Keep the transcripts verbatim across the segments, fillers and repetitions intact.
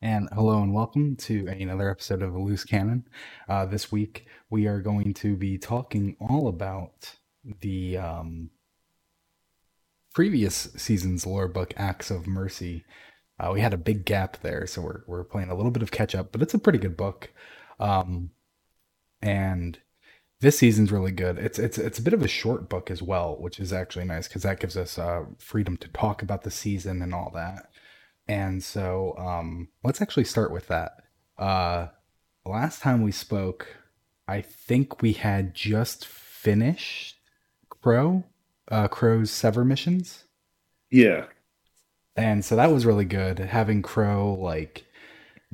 And hello and welcome to another episode of Loose Cannon. Uh, this week we are going to be talking all about the um, previous season's lore book, Acts of Mercy. Uh, we had a big gap there, so we're we're playing a little bit of catch up, but it's a pretty good book. Um, and this season's really good. It's it's it's a bit of a short book as well, which is actually nice because that gives us uh, freedom to talk about the season and all that. And so um, let's actually start with that. Uh, last time we spoke, I think we had just finished Crow, uh, Crow's Sever missions. Yeah. And so that was really good, having Crow like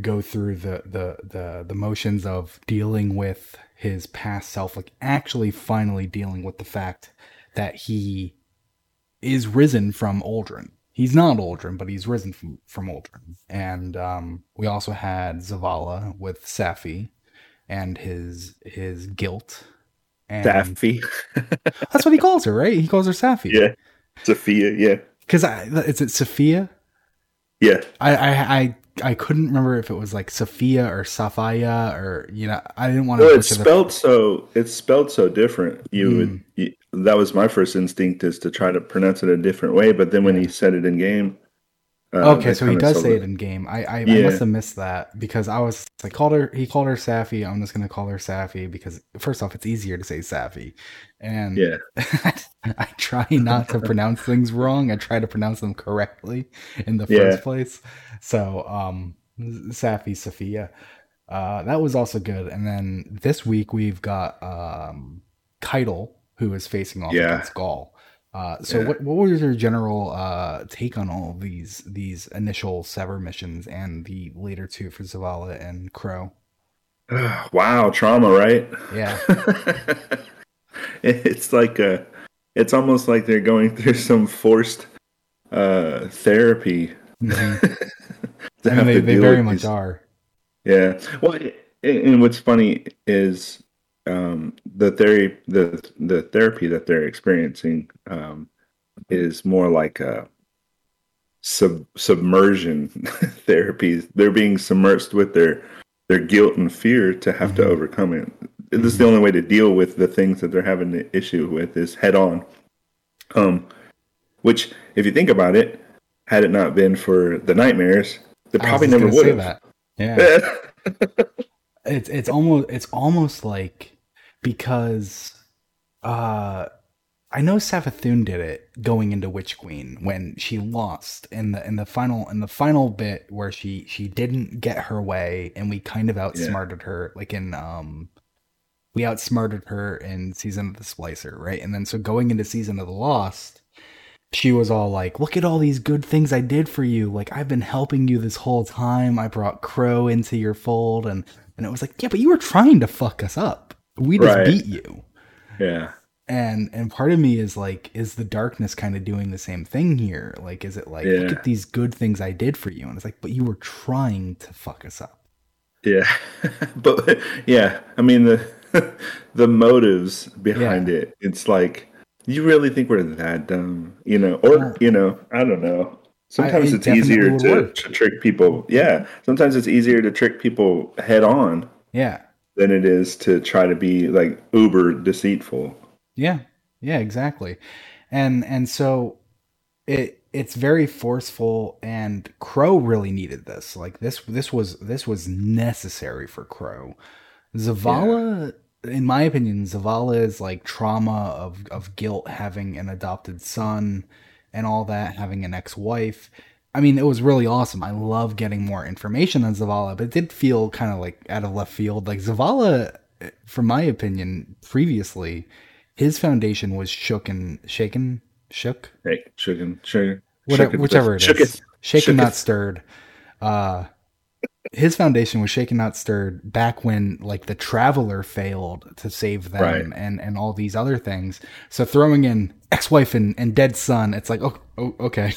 go through the the the, the motions of dealing with his past self, like actually finally dealing with the fact that he is risen from Aldrin. He's not Uldram, but he's risen from, from Uldram. And um, we also had Zavala with Safi and his his guilt. And Safi. That's what he calls her, right? He calls her Safi. Yeah. Sophia, yeah. Because is it Sophia? Yeah. I, I I I couldn't remember if it was like Sophia or Safia or, you know, I didn't want to. Well, it's spelled so, it's spelled so different. You mm. would. You, that was my first instinct, is to try to pronounce it a different way. But then when he said it in game. Uh, okay. So he does say it in game. I I, yeah. I must have missed that because I was like, called her, he called her Safi. I'm just going to call her Safi because first off, it's easier to say Safi. And yeah. I try not to pronounce things wrong. I try to pronounce them correctly in the first yeah. place. So, um, Safi, Sophia, uh, that was also good. And then this week we've got, um, Keitel, who is facing off yeah. against Ghaul. Uh, so yeah. what what was your general uh, take on all of these these initial Sever missions and the later two for Zavala and Crow? Uh, wow, trauma, right? Yeah. It's like a, it's almost like they're going through some forced uh, therapy. Mm-hmm. I mean, they, they very much these. Are. Yeah. Well, and what's funny is Um, the theory, the the therapy that they're experiencing um, is more like a sub, submersion therapy. They're being submerged with their their guilt and fear to have mm-hmm. to overcome it. This mm-hmm. is the only way to deal with the things that they're having an issue with, is head on. Um, which, if you think about it, had it not been for the nightmares, they probably never would have. That. Yeah, it's it's almost it's almost like. Because uh, I know Savathûn did it going into Witch Queen when she lost in the in the final in the final bit where she, she didn't get her way and we kind of outsmarted yeah. her, like in um we outsmarted her in Season of the Splicer, right? And then so going into Season of the Lost, she was all like, look at all these good things I did for you. Like, I've been helping you this whole time. I brought Crow into your fold, and, and it was like, yeah, but you were trying to fuck us up. We just right. beat you. Yeah. And and part of me is like, is the darkness kind of doing the same thing here? Like, is it like, yeah. look at these good things I did for you? And it's like, but you were trying to fuck us up. Yeah. But yeah, I mean, the the motives behind yeah. it, it's like, you really think we're that dumb? You know, or, uh, you know, I don't know. Sometimes I, it it's easier to, to trick people. Yeah. Sometimes it's easier to trick people head on. Yeah. Than it is to try to be like uber deceitful. Yeah, yeah, exactly. And and so it it's very forceful, and Crow really needed this. Like this this was this was necessary for Crow. Zavala, yeah. in my opinion, Zavala is like trauma of, of guilt, having an adopted son and all that, having an ex-wife. I mean, it was really awesome. I love getting more information on Zavala, but it did feel kind of like out of left field. Like Zavala, from my opinion, previously, his foundation was shook and shaken, shook, hey, shooken, shooken, whatever, shooken, whichever it shooken, is, shaken, not stirred. Uh, his foundation was shaken, not stirred. Back when like the Traveler failed to save them, right. and and all these other things. So throwing in ex-wife and, and dead son, it's like, oh, oh okay.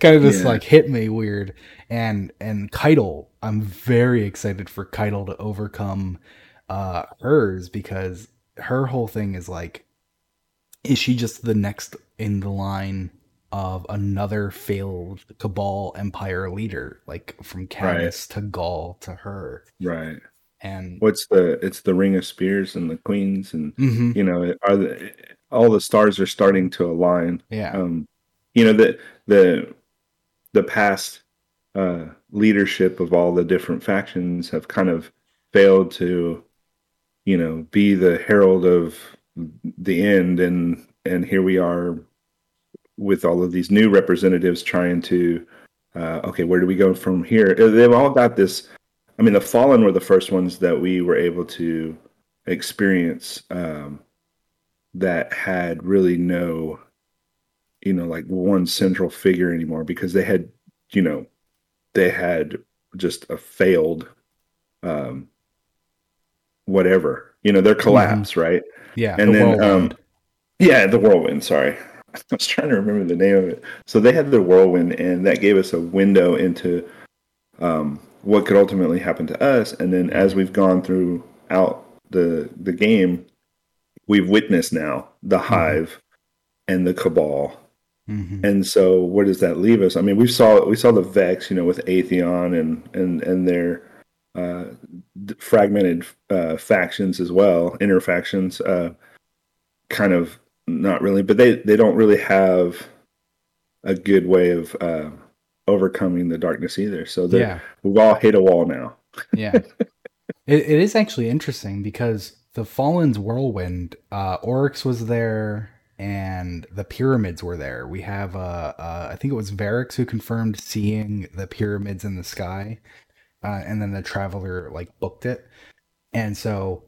kind of just yeah. like hit me weird. And and Keitel, I'm very excited for Keitel to overcome uh hers, because her whole thing is like, is she just the next in the line of another failed Cabal Empire leader, like from Calus right. to Ghaul to her. Right. And what's the, it's the Ring of Spears and the Queens and, mm-hmm. you know, are the, all the stars are starting to align. Yeah. Um, you know, the, the, the past uh, leadership of all the different factions have kind of failed to, you know, be the herald of the end. And, and here we are with all of these new representatives trying to, uh, okay, where do we go from here? They've all got this. I mean, the Fallen were the first ones that we were able to experience um, that had really no, you know, like one central figure anymore, because they had, you know, they had just a failed um, whatever, you know, their collapse, mm-hmm. right? Yeah. And the then, um, yeah, the Whirlwind, sorry. I was trying to remember the name of it. So they had the Whirlwind, and that gave us a window into um, what could ultimately happen to us. And then as we've gone throughout the the game, we've witnessed now the Hive mm-hmm. and the Cabal. Mm-hmm. And so where does that leave us? I mean, we saw we saw the Vex, you know, with Atheon and and and their uh, fragmented uh, factions as well, inner factions, uh, kind of not really, but they, they don't really have a good way of uh, overcoming the darkness either. So yeah. we've all hit a wall now. yeah. It, it is actually interesting because the Fallen's Whirlwind, uh, Oryx was there and the pyramids were there. We have, uh, uh, I think it was Varix who confirmed seeing the pyramids in the sky. Uh, and then the Traveler like booked it. And so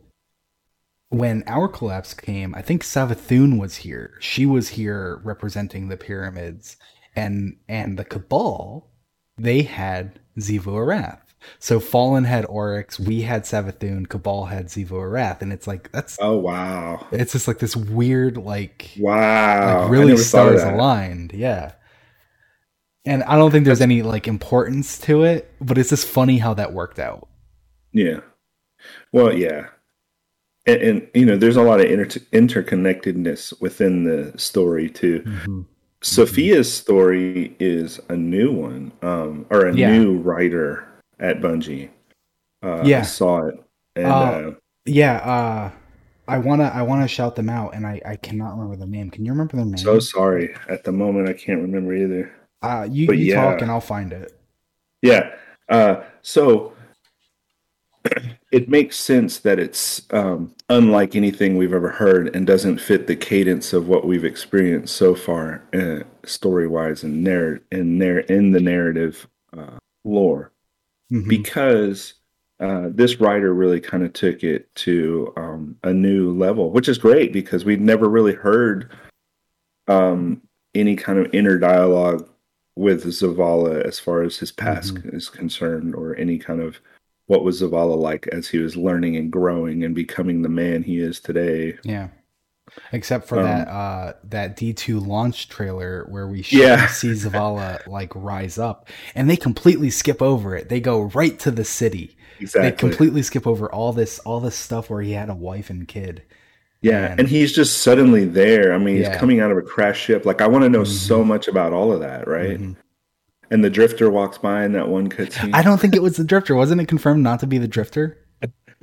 when our collapse came, I think Savathûn was here. She was here representing the pyramids, and and the Cabal, they had Xivu Arath. So Fallen had Oryx, we had Savathûn, Cabal had Xivu Arath, and it's like that's oh wow, it's just like this weird like wow, like really stars aligned, yeah. And I don't think there's any like importance to it, but it's just funny how that worked out. Yeah. Well, yeah. And, and, you know, there's a lot of inter- interconnectedness within the story, too. Mm-hmm. Sophia's mm-hmm. story is a new one, um, or a yeah. new writer at Bungie. Uh, yeah. I saw it. And, uh, uh, yeah. Uh, I want to I wanna shout them out, and I, I cannot remember the name. Can you remember the name? So sorry. At the moment, I can't remember either. Uh, you you yeah. talk, and I'll find it. Yeah. Uh, so... It makes sense that it's um, unlike anything we've ever heard and doesn't fit the cadence of what we've experienced so far, uh, story-wise and narr- and narr- in the narrative uh, lore. Mm-hmm. Because uh, this writer really kind of took it to um, a new level, which is great because we'd never really heard um, any kind of inner dialogue with Zavala as far as his past mm-hmm. is concerned, or any kind of what was Zavala like as he was learning and growing and becoming the man he is today? Yeah, except for um, that uh, that D two launch trailer where we yeah. see Zavala like rise up, and they completely skip over it. They go right to the city. Exactly, they completely skip over all this all this stuff where he had a wife and kid. Yeah, and, and he's just suddenly there. I mean, yeah. he's coming out of a crash ship. Like, I want to know mm-hmm. so much about all of that, right? Mm-hmm. And the Drifter walks by in that one cutscene. I don't think it was the Drifter. Wasn't it confirmed not to be the Drifter?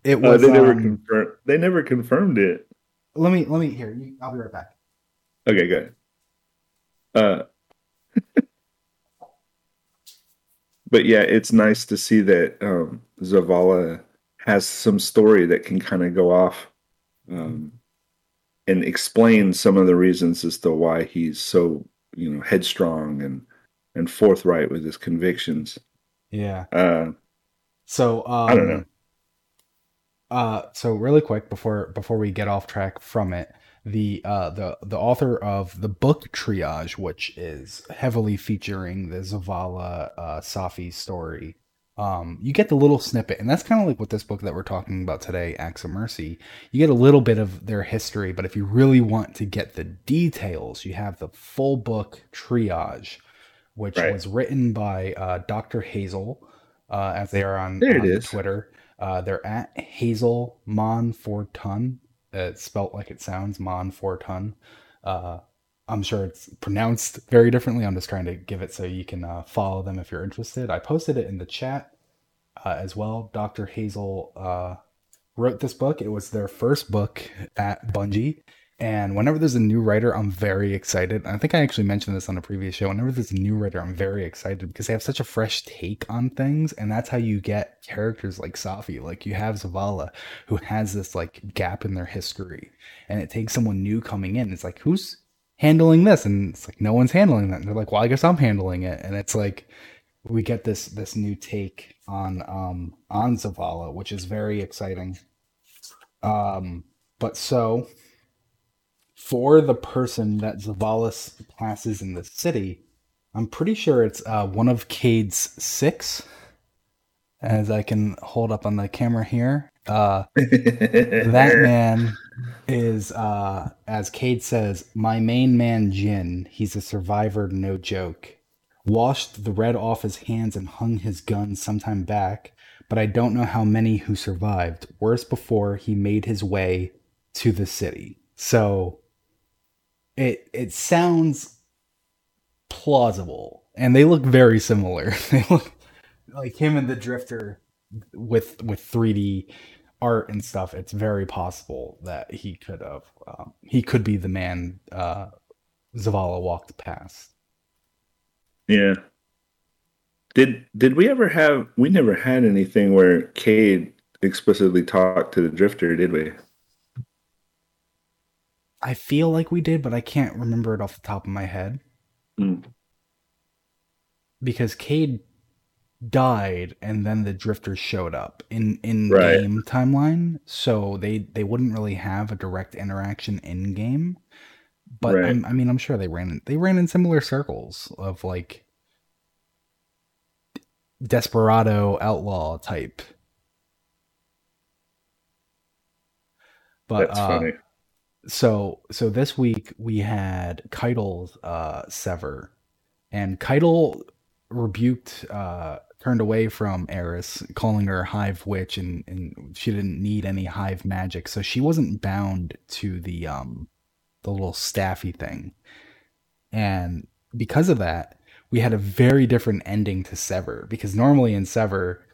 It was. Uh, they never um, confirmed. They never confirmed it. Let me. Let me. Here, I'll be right back. Okay, good. Uh, but yeah, it's nice to see that um, Zavala has some story that can kind of go off um, and explain some of the reasons as to why he's so, you know, headstrong and. and forthright with his convictions. Yeah. Uh, so um, I don't know. Uh, so really quick before before we get off track from it, the uh, the the author of the book Triage, which is heavily featuring the Zavala uh, Safi story, um, you get the little snippet, and that's kind of like what this book that we're talking about today, Acts of Mercy. You get a little bit of their history, but if you really want to get the details, you have the full book Triage, which right. was written by uh, Doctor Hazel, uh, as they are on, on Twitter. Uh, they're at Hazel Monforton. Uh, it's spelt like it sounds, Monforton. Uh, I'm sure it's pronounced very differently. I'm just trying to give it so you can uh, follow them if you're interested. I posted it in the chat uh, as well. Doctor Hazel uh, wrote this book. It was their first book at Bungie. And whenever there's a new writer, I'm very excited. I think I actually mentioned this on a previous show. Whenever there's a new writer, I'm very excited because they have such a fresh take on things. And that's how you get characters like Safi. Like you have Zavala, who has this like gap in their history. And it takes someone new coming in. It's like, who's handling this? And it's like, no one's handling that. And they're like, well, I guess I'm handling it. And it's like, we get this this new take on um, on Zavala, which is very exciting. Um, but so... For the person that Zavala passes in the city, I'm pretty sure it's uh, one of Cade's six, as I can hold up on the camera here. Uh, that man is, uh, as Cade says, my main man Jin. He's a survivor, no joke. Washed the red off his hands and hung his gun sometime back, but I don't know how many who survived. Worse before, he made his way to the city. So... It it sounds plausible, and they look very similar. They look like him and the Drifter with with three D art and stuff. It's very possible that he could have um, he could be the man uh, Zavala walked past. Yeah. Did did we ever have? We never had anything where Cade explicitly talked to the Drifter, did we? I feel like we did, but I can't remember it off the top of my head. Mm. Because Cade died, and then the Drifters showed up in in right. game timeline, so they, they wouldn't really have a direct interaction in game. But right. I'm, I mean, I'm sure they ran in, they ran in similar circles of like desperado outlaw type. But, That's uh, funny. So so this week we had Keitel's uh, sever, and Keitel rebuked, uh, turned away from Eris, calling her a hive witch, and, and she didn't need any hive magic, so she wasn't bound to the um the little staffy thing. And because of that, we had a very different ending to Sever, because normally in Sever,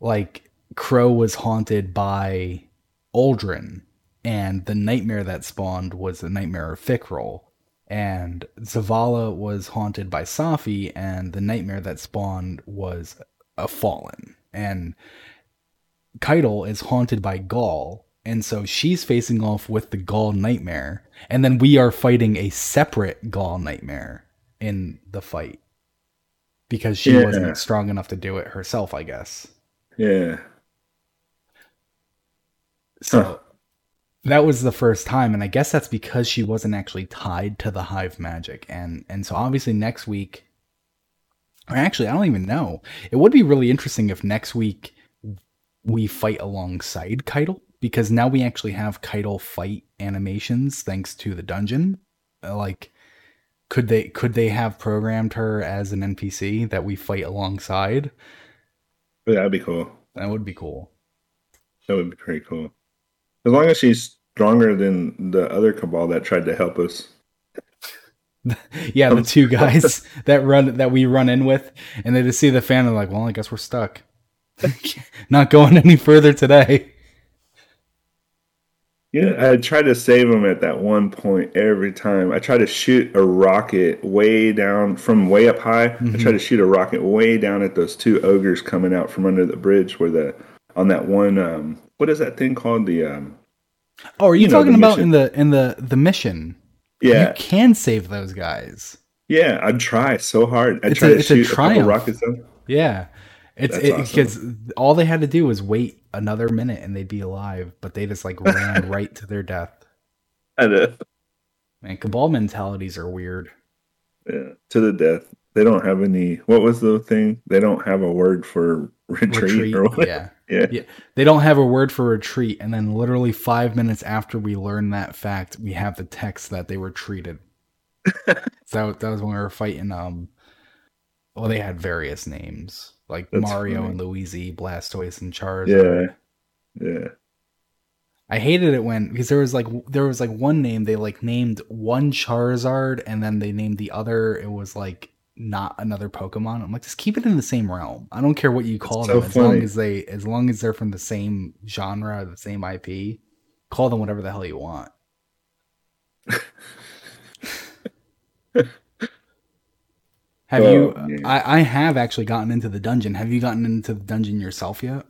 like Crow was haunted by Aldrin. And the nightmare that spawned was the nightmare of Fickrol. And Zavala was haunted by Safi, and the nightmare that spawned was a Fallen. And Keitel is haunted by Ghaul, and so she's facing off with the Ghaul nightmare. And then we are fighting a separate Ghaul nightmare in the fight. Because she yeah. wasn't strong enough to do it herself, I guess. Yeah. So... Huh. That was the first time, and I guess that's because she wasn't actually tied to the hive magic. And and so obviously next week, or actually, I don't even know. It would be really interesting if next week we fight alongside Keitel, because now we actually have Keitel fight animations thanks to the dungeon. Like, could they could they have programmed her as an N P C that we fight alongside? Yeah, that'd be cool. That would be cool. That would be pretty cool. As long as she's stronger than the other Cabal that tried to help us. Yeah, the two guys that run that we run in with, and they just see the fan and like, well, I guess we're stuck. Not going any further today. Yeah, I tried to save them at that one point every time. I tried to shoot a rocket way down from way up high. Mm-hmm. I tried to shoot a rocket way down at those two ogres coming out from under the bridge where the on that one um what is that thing called? The um oh, are you, you know, talking about mission. in the in the the mission? Yeah, you can save those guys. Yeah, I try so hard. I it's try a, to it's shoot a, a couple rockets. Down. Yeah, it's because it, awesome. All they had to do was wait another minute and they'd be alive, but they just like ran right to their death. I know. Man, Cabal mentalities are weird. Yeah, to the death. They don't have any. What was the thing? They don't have a word for retreat, retreat or what? Yeah. Yeah. yeah, they don't have a word for retreat, and then literally five minutes after we learn that fact, we have the text that they retreated. So that was when we were fighting. Um, well, they had various names like That's Mario funny. and Luigi, Blastoise, and Charizard. Yeah, yeah. I hated it when, because there was like there was like one name they like named one Charizard, and then they named the other. It was like not another Pokemon. I'm like, just keep it in the same realm. I don't care what you call them, as long as they as long as they're from the same genre, the same I P. Call them whatever the hell you want. Have oh, you? Yeah. I, I have actually gotten into the dungeon. Have you gotten into the dungeon yourself yet?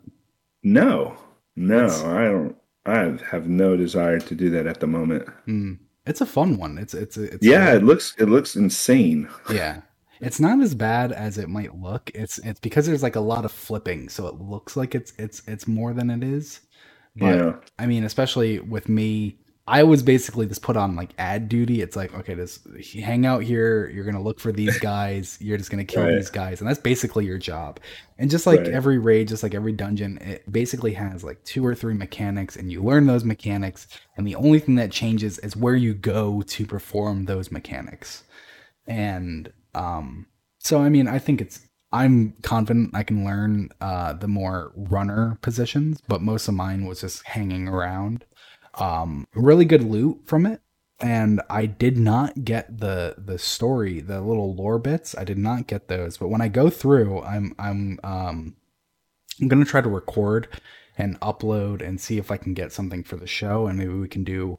No, no, it's, I don't. I have no desire to do that at the moment. Mm, it's a fun one. It's it's it's. Yeah, like, it looks it looks insane. Yeah, it's not as bad as it might look. It's it's because there's like a lot of flipping, so it looks like it's it's it's more than it is. But yeah. I mean, especially with me. I was basically just put on like ad duty. It's like, okay, just hang out here. You're going to look for these guys. You're just going to kill right. these guys. And that's basically your job. And just like right. every raid, just like every dungeon, it basically has like two or three mechanics, and you learn those mechanics. And the only thing that changes is where you go to perform those mechanics. And um, so, I mean, I think it's, I'm confident I can learn uh, the more runner positions, but most of mine was just hanging around. Um, really good loot from it, and I did not get the the story, the little lore bits. I did not get those, but when I go through, I'm I'm um I'm gonna try to record and upload and see if I can get something for the show, and maybe we can do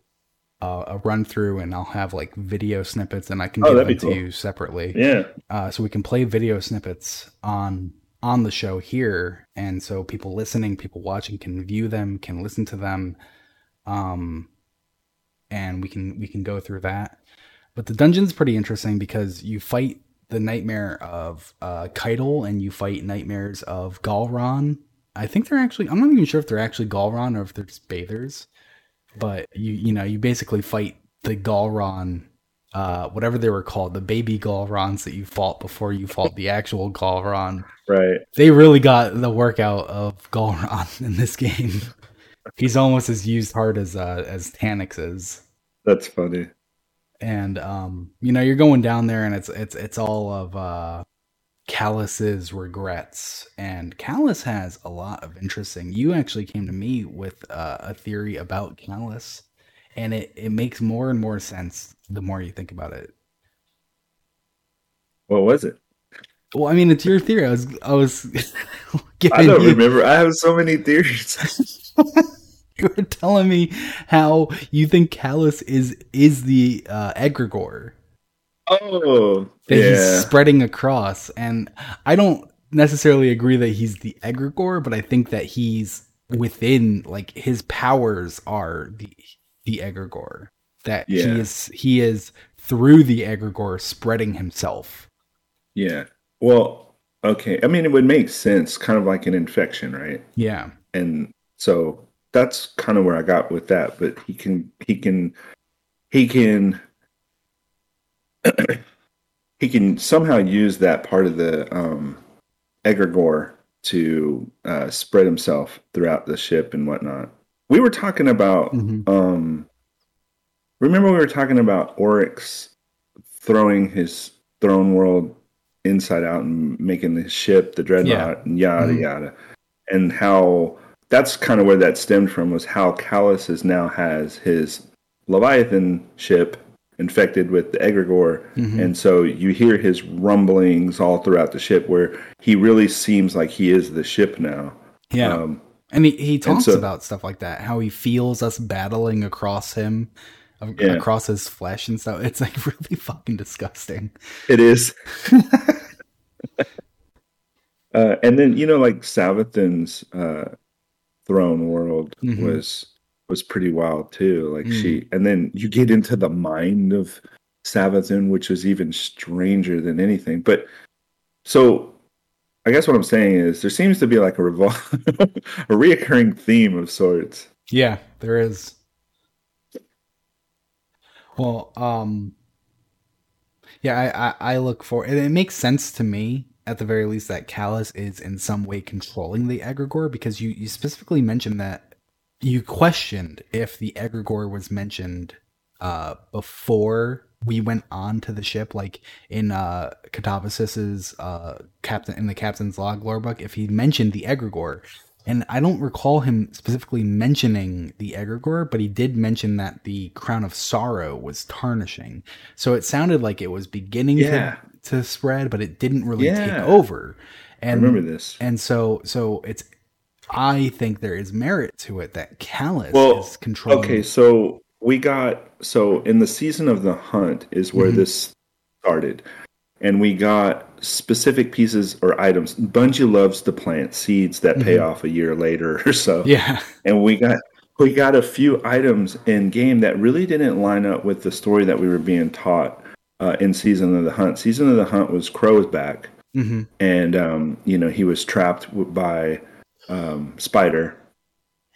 uh, a run through, and I'll have like video snippets, and I can oh, give them cool. to you separately. Yeah, uh, so we can play video snippets on on the show here, and so people listening, people watching can view them, can listen to them. Um, and we can, we can go through that, but the dungeon's pretty interesting because you fight the nightmare of, uh, Keitel, and you fight nightmares of Gahlran. I think they're actually, I'm not even sure if they're actually Gahlran or if they're just bathers, but you, you know, you basically fight the Gahlran, uh, whatever they were called, the baby Gahlrans that you fought before you fought the actual Gahlran. Right. They really got the workout of Gahlran in this game. He's almost as used hard as uh, as Tanix is. That's funny. And um, you know, you're going down there, and it's it's it's all of uh, Callus's regrets. And Calus has a lot of interesting. You actually came to me with uh, a theory about Calus, and it, it makes more and more sense the more you think about it. What was it? Well, I mean, it's your theory. I was I was. I don't you... remember. I have so many theories. You were telling me how you think Calus is is the uh, Egregore. Oh, that yeah. he's spreading across, and I don't necessarily agree that he's the Egregore, but I think that he's within, like his powers are the the Egregore. That yeah. he is he is through the Egregore spreading himself. Yeah. Well, okay. I mean, it would make sense, kind of like an infection, right? Yeah, and. So that's kind of where I got with that, but he can, he can, he can, he can somehow use that part of the um, Egregore to uh, spread himself throughout the ship and whatnot. We were talking about, mm-hmm. um, remember we were talking about Oryx throwing his throne world inside out and making the ship, the dreadnought, yeah. and yada, mm-hmm. yada, and how... That's kind of where that stemmed from, was how Calus is now has his Leviathan ship infected with the Egregore. Mm-hmm. And so you hear his rumblings all throughout the ship, where he really seems like he is the ship now. Yeah. Um, and he, he talks and so, about stuff like that, how he feels us battling across him, yeah. across his flesh and stuff. It's like really fucking disgusting. It is. uh, and then, you know, like Savathûn's, uh, Throne world mm-hmm. was was pretty wild too. Like mm. she, and then you get into the mind of Savathûn, which was even stranger than anything. But so, I guess what I'm saying is there seems to be like a revol- a reoccurring theme of sorts. Yeah, there is. Well, um, yeah, I I, I look for, and it makes sense to me. At the very least, that Calus is in some way controlling the Egregore, because you, you specifically mentioned that you questioned if the Egregore was mentioned uh, before we went on to the ship, like in uh, Katabasis's uh, captain in the captain's log lore book. If he mentioned the Egregore, And I don't recall him specifically mentioning the Egregore, but he did mention that the Crown of Sorrow was tarnishing. So it sounded like it was beginning yeah. to, to spread, but it didn't really yeah. take over. And, I remember this. And so so it's, I think there is merit to it that Calus well, is controlling. Okay, so we got, so in the season of the hunt is where mm-hmm. this started. And we got specific pieces or items. Bungie loves to plant seeds that pay mm-hmm. off a year later or so. Yeah. And we got we got a few items in game that really didn't line up with the story that we were being taught uh, in Season of the Hunt. Season of the Hunt was Crow's back, mm-hmm. and um, you know he was trapped by um, Spider,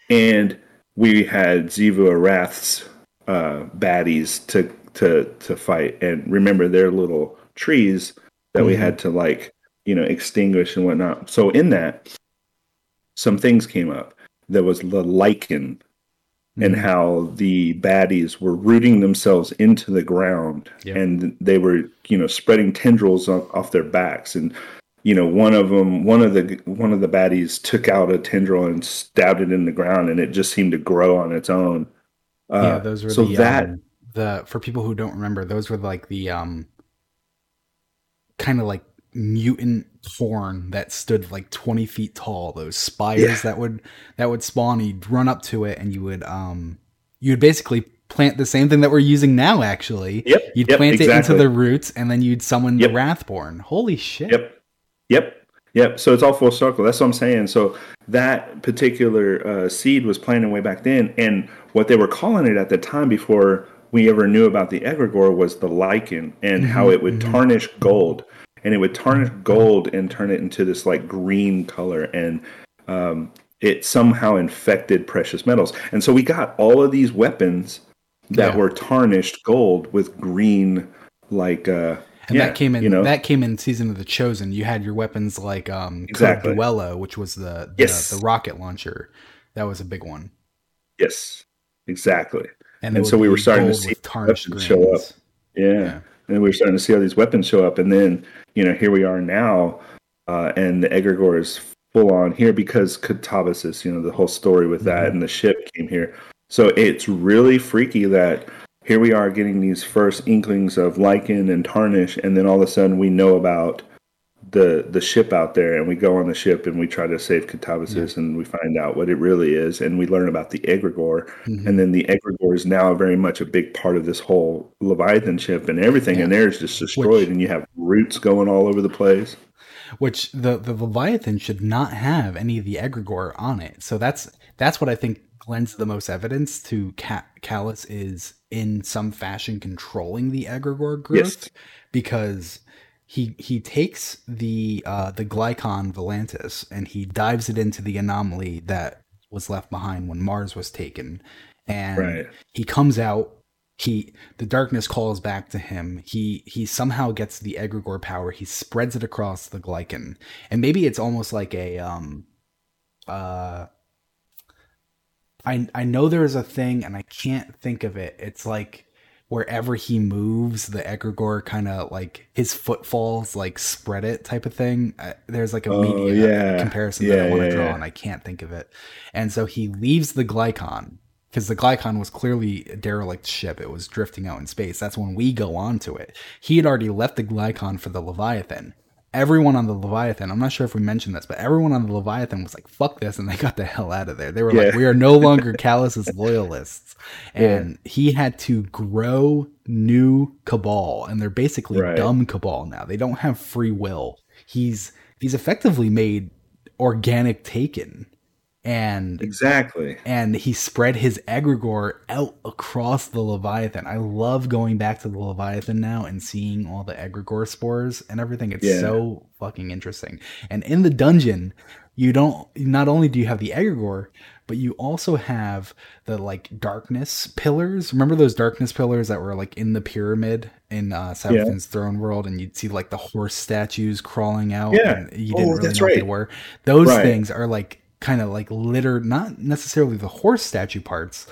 and we had Xivu Arath's uh, baddies to to to fight. And remember their little trees that mm-hmm. we had to like you know extinguish and whatnot. So in that, some things came up. There was the lichen mm-hmm. and how the baddies were rooting themselves into the ground yep. and they were you know spreading tendrils off, off their backs, and you know one of them one of the one of the baddies took out a tendril and stabbed it in the ground, and it just seemed to grow on its own. Uh, yeah, those were so the, that um, the for people who don't remember, those were like the um kind of like mutant thorn that stood like twenty feet tall. Those spires yeah. that would that would spawn. You'd run up to it, and you would um you would basically plant the same thing that we're using now. Actually, yep. You'd yep, plant exactly. it into the roots, and then you'd summon yep. the Wrathborn. Holy shit! Yep, yep, yep. So it's all full circle. That's what I'm saying. So that particular uh, seed was planted way back then, and what they were calling it at the time before we ever knew about the Egregore was the lichen, and mm-hmm, how it would mm-hmm. tarnish gold, and it would tarnish gold and turn it into this like green color, and um, it somehow infected precious metals. And so we got all of these weapons that yeah. were tarnished gold with green, like uh, and yeah, that came in. You know? That came in Season of the Chosen. You had your weapons like um, exactly. Code Duello, which was the the, yes. the rocket launcher. That was a big one. Yes, exactly. And, and so we were starting to see weapons show up. Yeah. yeah. And we were starting to see all these weapons show up. And then, you know, here we are now. Uh, and the Egregore is full on here because Katabasis, you know, the whole story with that mm-hmm. and the ship came here. So it's really freaky that here we are getting these first inklings of lichen and tarnish. And then all of a sudden we know about the the ship out there, and we go on the ship and we try to save Katabasis yeah. and we find out what it really is, and we learn about the Egregore mm-hmm. and then the Egregore is now very much a big part of this whole Leviathan ship and everything yeah. and there's just destroyed, which, and you have roots going all over the place, which the the Leviathan should not have any of the Egregore on it. So that's that's what I think lends the most evidence to Calus is in some fashion controlling the Egregore group yes. because He he takes the uh, the Glycon Volantis and he dives it into the anomaly that was left behind when Mars was taken, and right. he comes out. He the darkness calls back to him. He he somehow gets the Egregore power. He spreads it across the Glycon, and maybe it's almost like a um uh. I I know there is a thing, and I can't think of it. It's like, wherever he moves, the Egregore kind of like his footfalls like spread it type of thing. Uh, there's like a oh, media yeah. comparison yeah, that I want to yeah, draw yeah. and I can't think of it. And so he leaves the Glycon because the Glycon was clearly a derelict ship. It was drifting out in space. That's when we go on to it. He had already left the Glycon for the Leviathan. Everyone on the Leviathan, I'm not sure if we mentioned this, but everyone on the Leviathan was like, fuck this, and they got the hell out of there. They were yeah. like, we are no longer Calus' loyalists. And yeah. he had to grow new Cabal, and they're basically right. dumb Cabal now. They don't have free will. He's he's effectively made organic Taken. And exactly. And he spread his Egregore out across the Leviathan. I love going back to the Leviathan now and seeing all the Egregore spores and everything. It's yeah. so fucking interesting. And in the dungeon, you don't, not only do you have the Egregore, but you also have the like darkness pillars. Remember those darkness pillars that were like in the pyramid in uh, Savathûn's yeah. throne world, and you'd see like the horse statues crawling out. Yeah. And you didn't oh, really know right. what they were. Those right. things are like kind of like littered, not necessarily the horse statue parts,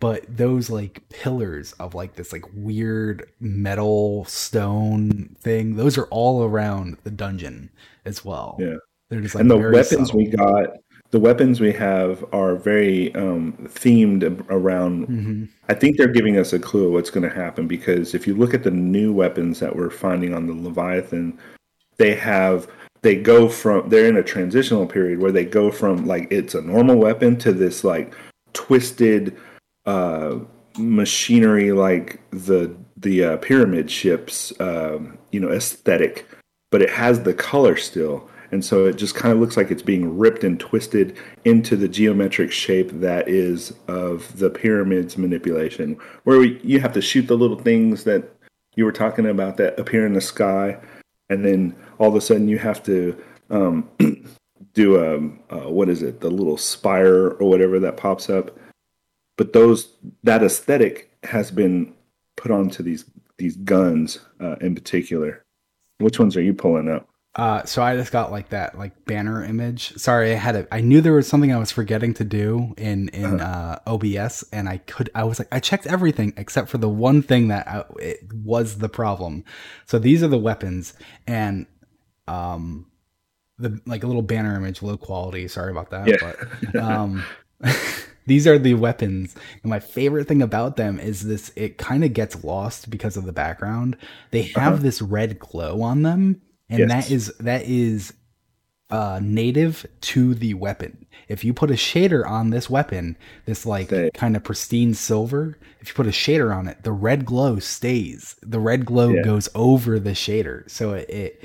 but those like pillars of like this like weird metal stone thing. Those are all around the dungeon as well. Yeah. They're just like, and the weapons subtle. we got, the weapons we have are very um, themed around. Mm-hmm. I think they're giving us a clue of what's going to happen, because if you look at the new weapons that we're finding on the Leviathan, they have they go from they're in a transitional period where they go from like it's a normal weapon to this like twisted uh, machinery, like the the uh, pyramid ships, um, you know, aesthetic, but it has the color still. And so it just kind of looks like it's being ripped and twisted into the geometric shape that is of the pyramid's manipulation, where we, you have to shoot the little things that you were talking about that appear in the sky, and then all of a sudden you have to um, do a, a, what is it, the little spire or whatever that pops up. But those that aesthetic has been put onto these, these guns uh, in particular. Which ones are you pulling up? Uh, so I just got like that, like banner image. Sorry, I had a, I knew there was something I was forgetting to do in, in, uh, O B S. And I could, I was like, I checked everything except for the one thing that I, it was the problem. So these are the weapons and, um, the, like a little banner image, low quality. Sorry about that. Yeah. But, um, these are the weapons. And my favorite thing about them is this, it kind of gets lost because of the background. They have uh-huh. this red glow on them. And yes. that is that is uh, native to the weapon. If you put a shader on this weapon, this like kind of pristine silver, if you put a shader on it, the red glow stays. The red glow yeah. goes over the shader. So it, it,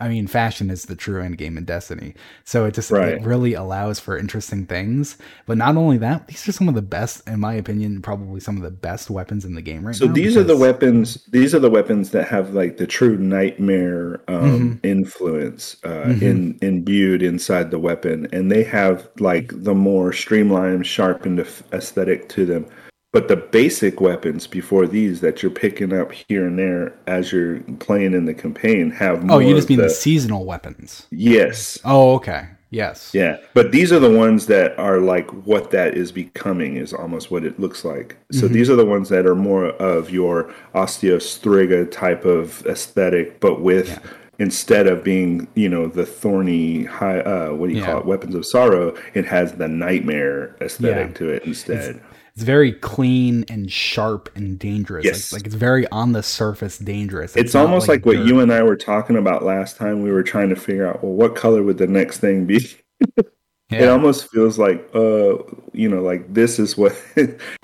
I mean, fashion is the true end game in Destiny. So it just right. it really allows for interesting things. But not only that, these are some of the best, in my opinion, probably some of the best weapons in the game right so now. So these because... are the weapons. These are the weapons that have like the true nightmare um, mm-hmm. influence uh, mm-hmm. in, imbued inside the weapon, and they have like the more streamlined, sharpened aesthetic to them. But the basic weapons before these that you're picking up here and there as you're playing in the campaign have more. Oh, you just mean the, the seasonal weapons? Yes. Oh, okay. Yes. Yeah. But these are the ones that are like what that is becoming is almost what it looks like. So mm-hmm. these are the ones that are more of your Osteostriga type of aesthetic, but with yeah. instead of being, you know, the thorny, high, uh, what do you yeah. call it, weapons of sorrow, it has the nightmare aesthetic yeah. to it instead. It's, It's very clean and sharp and dangerous. Yes. Like, like it's very on the surface dangerous. It's, it's almost like, like what dirty. You and I were talking about last time. We were trying to figure out, well, what color would the next thing be? yeah. It almost feels like, uh, you know, like this is what,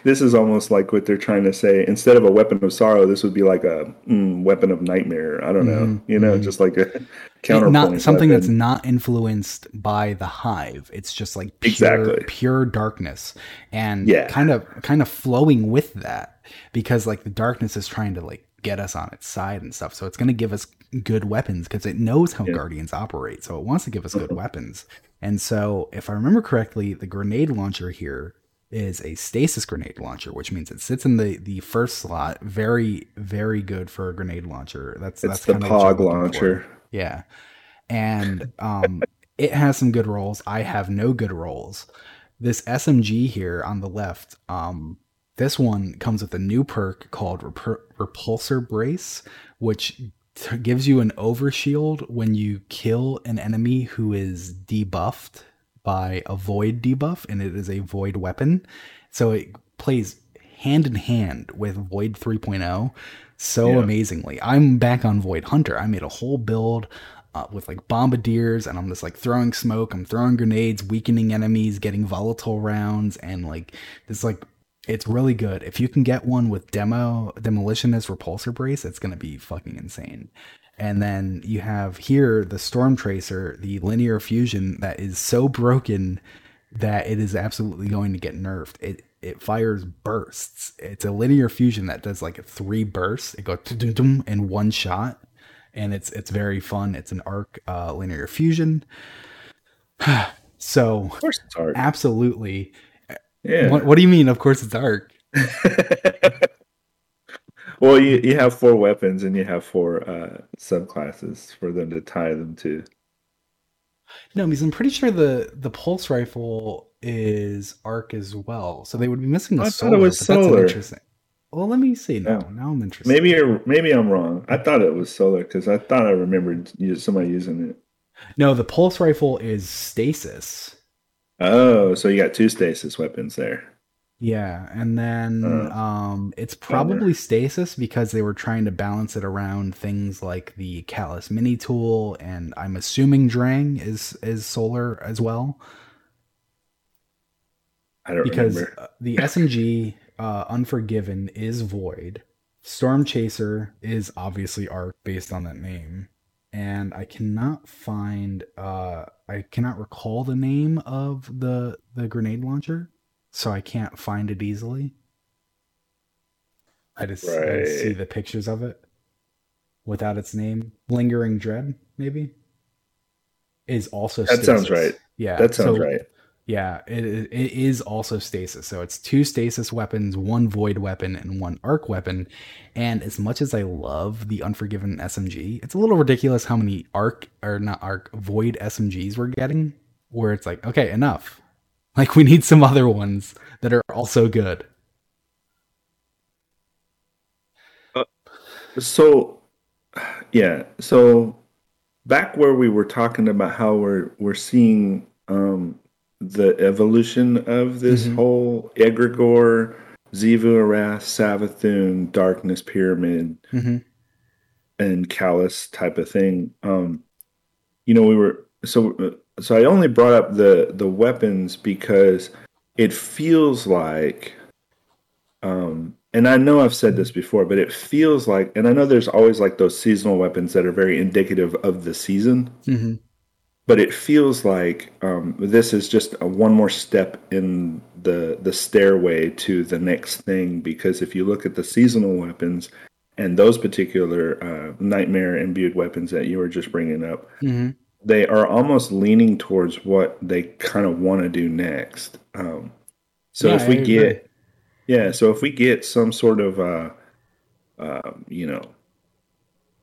this is almost like what they're trying to say. Instead of a weapon of sorrow, this would be like a mm, weapon of nightmare. I don't mm-hmm. know, you know, mm-hmm. just like a counterpoint. Not something weapon. That's not influenced by the hive. It's just like pure, exactly. pure darkness and yeah. kind of kind of flowing with that, because like the darkness is trying to like get us on its side and stuff. So it's going to give us good weapons because it knows how yeah. Guardians operate. So it wants to give us good uh-huh. weapons. And so if I remember correctly, the grenade launcher here is a stasis grenade launcher, which means it sits in the, the first slot. Very, very good for a grenade launcher. That's, it's that's the P O G launcher. For. Yeah. And um, it has some good rolls. I have no good rolls. This S M G here on the left, um, this one comes with a new perk called Rep- Repulsor Brace, which t- gives you an overshield when you kill an enemy who is debuffed by a void debuff, and it is a void weapon. So it plays hand in hand with Void three point oh so yeah. amazingly. I'm back on Void Hunter. I made a whole build uh, with like bombardiers, and I'm just like throwing smoke, I'm throwing grenades, weakening enemies, getting volatile rounds, and like this like it's really good. If you can get one with demo demolitionist repulsor brace, it's going to be fucking insane. And then you have here the Storm Tracer, the linear fusion that is so broken that it is absolutely going to get nerfed. It it fires bursts. It's a linear fusion that does like three bursts. It goes in one shot, and it's it's very fun. It's an arc uh, linear fusion. So of course it's arc. Absolutely. Yeah. What, what do you mean? Of course it's arc. Well, you, you have four weapons and you have four uh, subclasses for them to tie them to. No, because I'm pretty sure the, the pulse rifle is arc as well. So they would be missing the I solar. I thought it was solar. Interesting. Well, let me see now. Oh. Now I'm interested. Maybe you're, maybe I'm wrong. I thought it was solar because I thought I remembered somebody using it. No, the pulse rifle is stasis. Oh, so you got two stasis weapons there. Yeah, and then uh, um, it's probably stasis because they were trying to balance it around things like the Calus mini tool, and I'm assuming Drang is is solar as well. I don't because remember. Because the S M G uh, Unforgiven is void. Storm Chaser is obviously arc based on that name, and I cannot find. Uh, I cannot recall the name of the the grenade launcher. So I can't find it easily. I just, right. I just see the pictures of it without its name. Lingering Dread, maybe, is also that stasis. Sounds right. Yeah, that sounds so, right. Yeah, it, it is also stasis. So it's two stasis weapons, one void weapon, and one arc weapon. And as much as I love the Unforgiven S M G, it's a little ridiculous how many arc or not arc void S M Gs we're getting. Where it's like, okay, enough. Like, we need some other ones that are also good. Uh, so, yeah. So, back where we were talking about how we're we're seeing um, the evolution of this mm-hmm. whole Egregore, Xivu Arath, Savathûn, Darkness Pyramid, mm-hmm. and Calus type of thing. Um, you know, we were... so. Uh, So I only brought up the, the weapons because it feels like, um, and I know I've said this before, but it feels like, and I know there's always like those seasonal weapons that are very indicative of the season, mm-hmm. but it feels like um, this is just a one more step in the the stairway to the next thing, because if you look at the seasonal weapons and those particular uh, nightmare imbued weapons that you were just bringing up, mm-hmm. they are almost leaning towards what they kind of want to do next. Um, so yeah, if we get, yeah, so if we get some sort of, uh, uh, you know,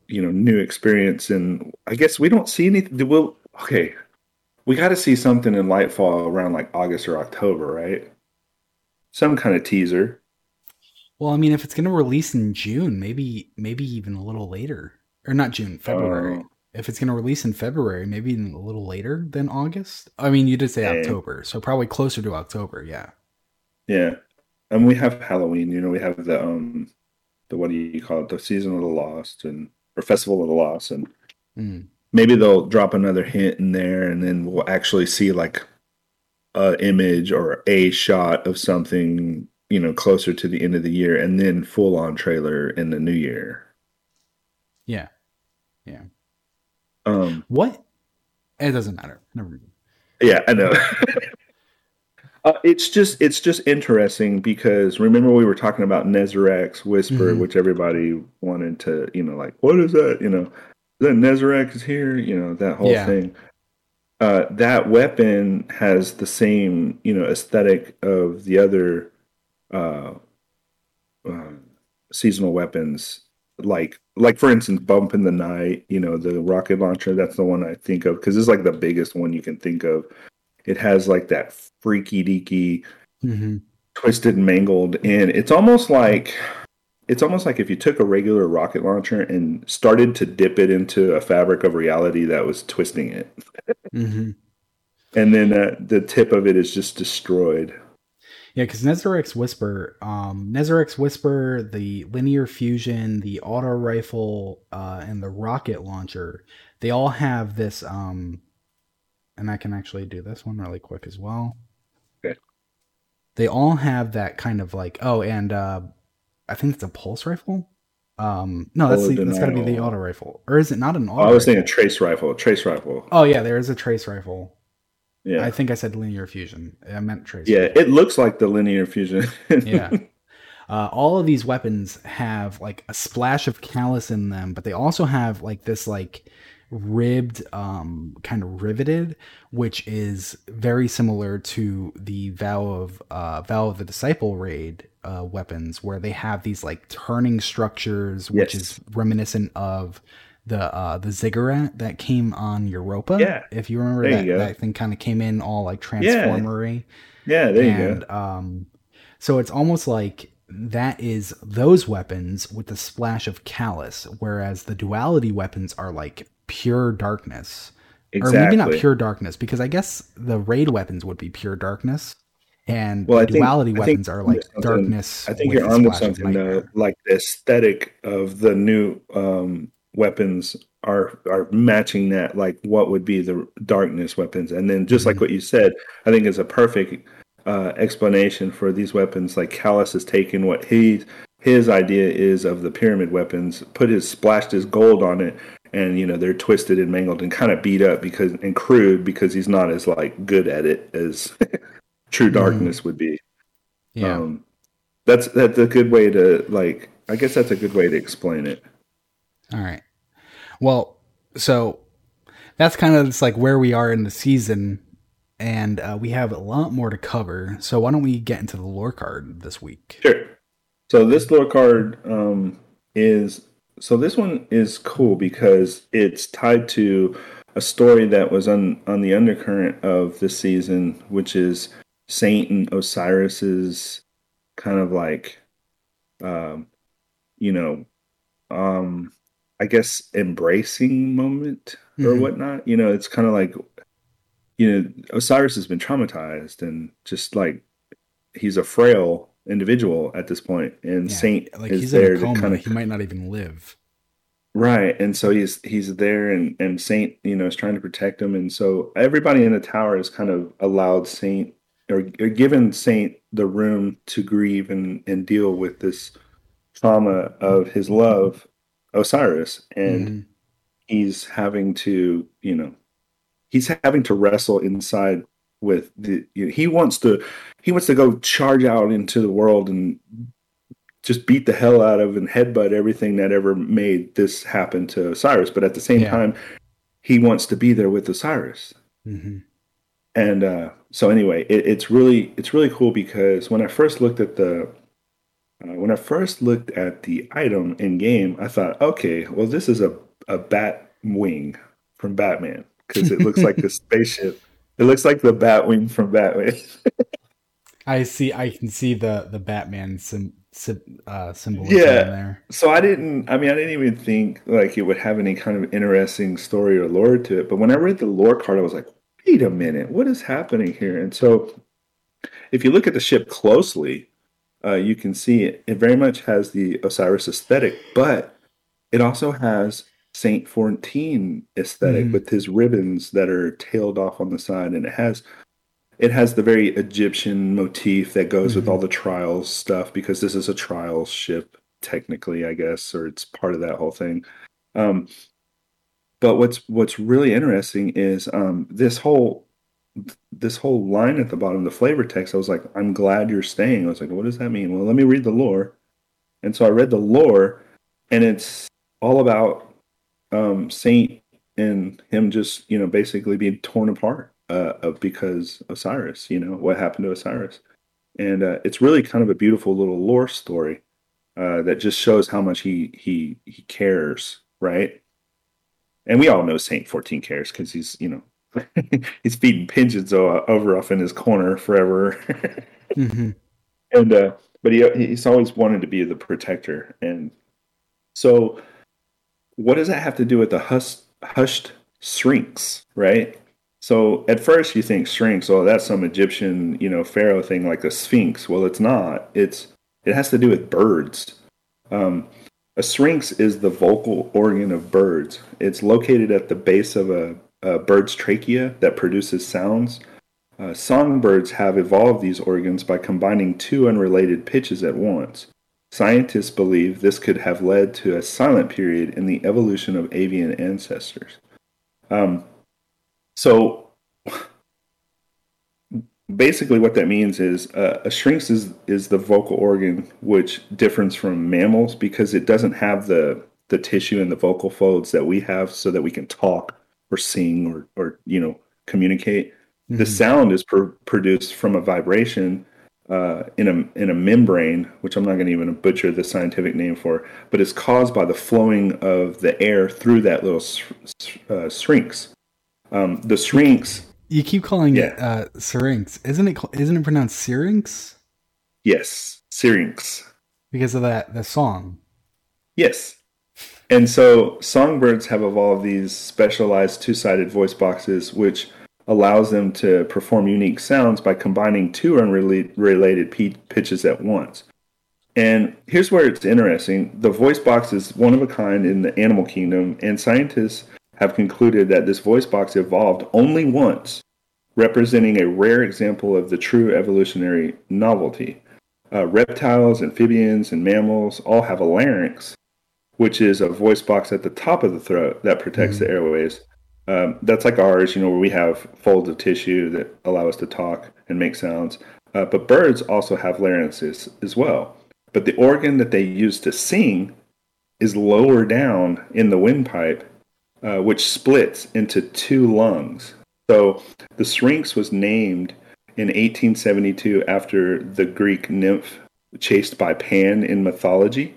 you know, new experience, and I guess we don't see anything. We'll, okay, we got to see something in Lightfall around like August or October, right? Some kind of teaser. Well, I mean, if it's going to release in June, maybe, maybe even a little later, or not June, February. Oh. If it's going to release in February, maybe even a little later than August. I mean, you did say yeah. October, so probably closer to October. Yeah. Yeah. And we have Halloween, you know, we have the, um, the, what do you call it? The Season of the Lost and, or Festival of the Lost. And mm. maybe they'll drop another hint in there, and then we'll actually see like a image or a shot of something, you know, closer to the end of the year, and then full on trailer in the new year. Yeah. Yeah. Um, what? It doesn't matter. Never mind. Yeah, I know. uh, it's just it's just interesting because remember we were talking about Nezarec's Whisper, mm-hmm. which everybody wanted to, you know, like, what is that? You know, the Nezarec is here, you know, that whole yeah. thing. Uh, that weapon has the same, you know, aesthetic of the other uh, uh, seasonal weapons. Like, like for instance, Bump in the Night, you know, the rocket launcher, that's the one I think of, because it's like the biggest one you can think of. It has like that freaky-deaky, mm-hmm. twisted, mangled, and it's almost like, it's almost like if you took a regular rocket launcher and started to dip it into a fabric of reality that was twisting it. mm-hmm. And then uh, the tip of it is just destroyed. Yeah, because Nezarec's Whisper, um, Nezarec's Whisper, the linear fusion, the auto rifle, uh, and the rocket launcher, they all have this, um, and I can actually do this one really quick as well. Okay. They all have that kind of like, oh, and uh, I think it's a pulse rifle? Um, no, that's, the, that's got to be the auto rifle. Or is it not an auto rifle? Oh, I was thinking a trace rifle, a trace rifle. Oh, yeah, there is a trace rifle. Yeah. I think I said linear fusion. I meant trace. Yeah, fusion. It looks like the linear fusion. yeah. Uh, all of these weapons have like a splash of Calus in them, but they also have like this like ribbed, um, kind of riveted, which is very similar to the Vow of uh, Vow of the Disciple raid uh, weapons, where they have these like turning structures, yes. which is reminiscent of the uh the ziggurat that came on Europa. Yeah. If you remember that, you that thing kind of came in all like transformery. Yeah, yeah there and, you go. Um so it's almost like that is those weapons with the splash of Calus, whereas the duality weapons are like pure darkness. Exactly. Or maybe not pure darkness, because I guess the raid weapons would be pure darkness, and well, the I duality think, weapons are like darkness. I think you're on with something, uh, like the aesthetic of the new um, weapons are are matching that, like what would be the darkness weapons. And then just mm-hmm. like what you said, I think it's a perfect uh, explanation for these weapons. Like Calus has taken what he his idea is of the pyramid weapons, put his splashed his gold on it, and you know they're twisted and mangled and kind of beat up because and crude because he's not as like good at it as true darkness mm. would be. Yeah, um, that's that's a good way to like. I guess that's a good way to explain it. All right. Well, so that's kind of just like where we are in the season, and uh, we have a lot more to cover. So why don't we get into the lore card this week? Sure. So this lore card um, is. So this one is cool because it's tied to a story that was on, on the undercurrent of this season, which is Saint and Osiris's kind of like, um, you know, um, I guess embracing moment or mm-hmm. whatnot. You know, it's kind of like, you know, Osiris has been traumatized and just like he's a frail individual at this point, and yeah, Saint like is he's there in a coma. To kind of he might not even live, right? And so he's he's there, and and Saint you know is trying to protect him, and so everybody in the tower is kind of allowed Saint or, or given Saint the room to grieve and and deal with this trauma of his love Osiris, and mm-hmm. he's having to you know he's having to wrestle inside with the you know, he wants to he wants to go charge out into the world and just beat the hell out of and headbutt everything that ever made this happen to Osiris, but at the same yeah. time he wants to be there with Osiris mm-hmm. and uh so anyway it, it's really it's really cool because when I first looked at the uh, when I first looked at the item in game, I thought, okay, well this is a a bat wing from Batman because it looks like the spaceship. It looks like the Batwing from Batman. I see. I can see the the Batman sim, sim, uh, symbolism yeah. in there. So I didn't. I mean, I didn't even think like it would have any kind of interesting story or lore to it. But when I read the lore card, I was like, "Wait a minute, what is happening here?" And so, if you look at the ship closely, uh, you can see it, it very much has the Osiris aesthetic, but it also has Saint fourteen aesthetic mm. with his ribbons that are tailed off on the side, and it has it has the very Egyptian motif that goes mm-hmm. with all the trials stuff, because this is a trial ship technically, I guess, or it's part of that whole thing. Um, but what's what's really interesting is um, this whole this whole line at the bottom, the flavor text. I was like, I'm glad you're staying. I was like, what does that mean? Well, let me read the lore. And so I read the lore, and it's all about Um, Saint and him just, you know, basically being torn apart uh, of because Osiris, you know, what happened to Osiris. And uh, it's really kind of a beautiful little lore story uh, that just shows how much he he he cares, right? And we all know Saint fourteen cares because he's, you know, he's feeding pigeons over off in his corner forever. mm-hmm. And uh, but he he's always wanted to be the protector. And so what does that have to do with the hus- hushed Syrinx, right? So at first you think Syrinx, oh, that's some Egyptian, you know, pharaoh thing like a sphinx. Well, it's not. It's it has to do with birds. Um, a syrinx is the vocal organ of birds. It's located at the base of a, a bird's trachea that produces sounds. Uh, songbirds have evolved these organs by combining two unrelated pitches at once. Scientists believe this could have led to a silent period in the evolution of avian ancestors. Um, so basically what that means is uh, a syrinx is, is the vocal organ, which differs from mammals because it doesn't have the, the tissue and the vocal folds that we have so that we can talk or sing or, or you know, communicate. Mm-hmm. The sound is pr- produced from a vibration Uh, in a in a membrane, which I'm not going to even butcher the scientific name for, but it's caused by the flowing of the air through that little uh, syrinx. Um, the syrinx. You keep calling yeah. it uh, syrinx, isn't it? Isn't it pronounced syrinx? Yes, syrinx. Because of that the song. Yes. And so songbirds have evolved these specialized two-sided voice boxes, which allows them to perform unique sounds by combining two unrelated p- pitches at once. And here's where it's interesting. The voice box is one of a kind in the animal kingdom, and scientists have concluded that this voice box evolved only once, representing a rare example of the true evolutionary novelty. Uh, reptiles, amphibians, and mammals all have a larynx, which is a voice box at the top of the throat that protects mm-hmm. the airways. Um, that's like ours, you know, where we have folds of tissue that allow us to talk and make sounds. Uh, but birds also have larynxes as well. But the organ that they use to sing is lower down in the windpipe, uh, which splits into two lungs. So the Syrinx was named in eighteen seventy-two after the Greek nymph chased by Pan in mythology,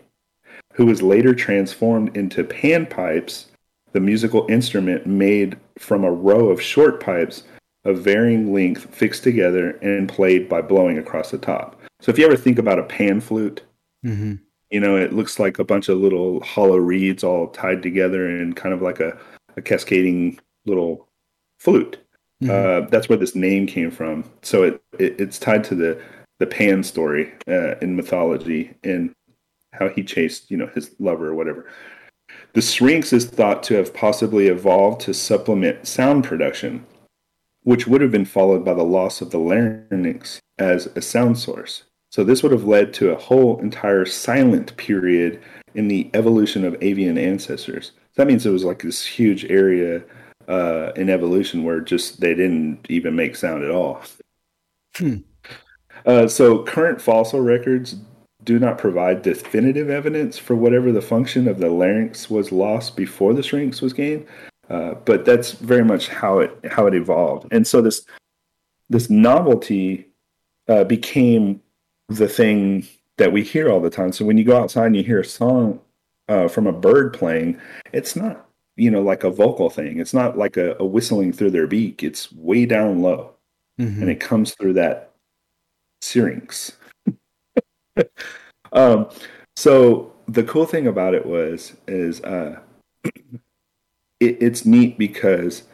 who was later transformed into panpipes, the musical instrument made from a row of short pipes of varying length fixed together and played by blowing across the top. So if you ever think about a pan flute, mm-hmm. you know, it looks like a bunch of little hollow reeds all tied together and kind of like a, a cascading little flute. Mm-hmm. Uh, that's where this name came from. So it, it it's tied to the, the Pan story uh, in mythology and how he chased, you know, his lover or whatever. The Syrinx is thought to have possibly evolved to supplement sound production, which would have been followed by the loss of the larynx as a sound source. So this would have led to a whole entire silent period in the evolution of avian ancestors. That means it was like this huge area uh, in evolution where just they didn't even make sound at all. Hmm. Uh, so current fossil records do not provide definitive evidence for whatever the function of the larynx was lost before the Syrinx was gained, uh, but that's very much how it how it evolved. And so this this novelty uh, became the thing that we hear all the time. So when you go outside and you hear a song uh, from a bird playing, it's not you know like a vocal thing. It's not like a, a whistling through their beak. It's way down low, mm-hmm. and it comes through that Syrinx. Um, so the cool thing about it was, is, uh, it, it's neat because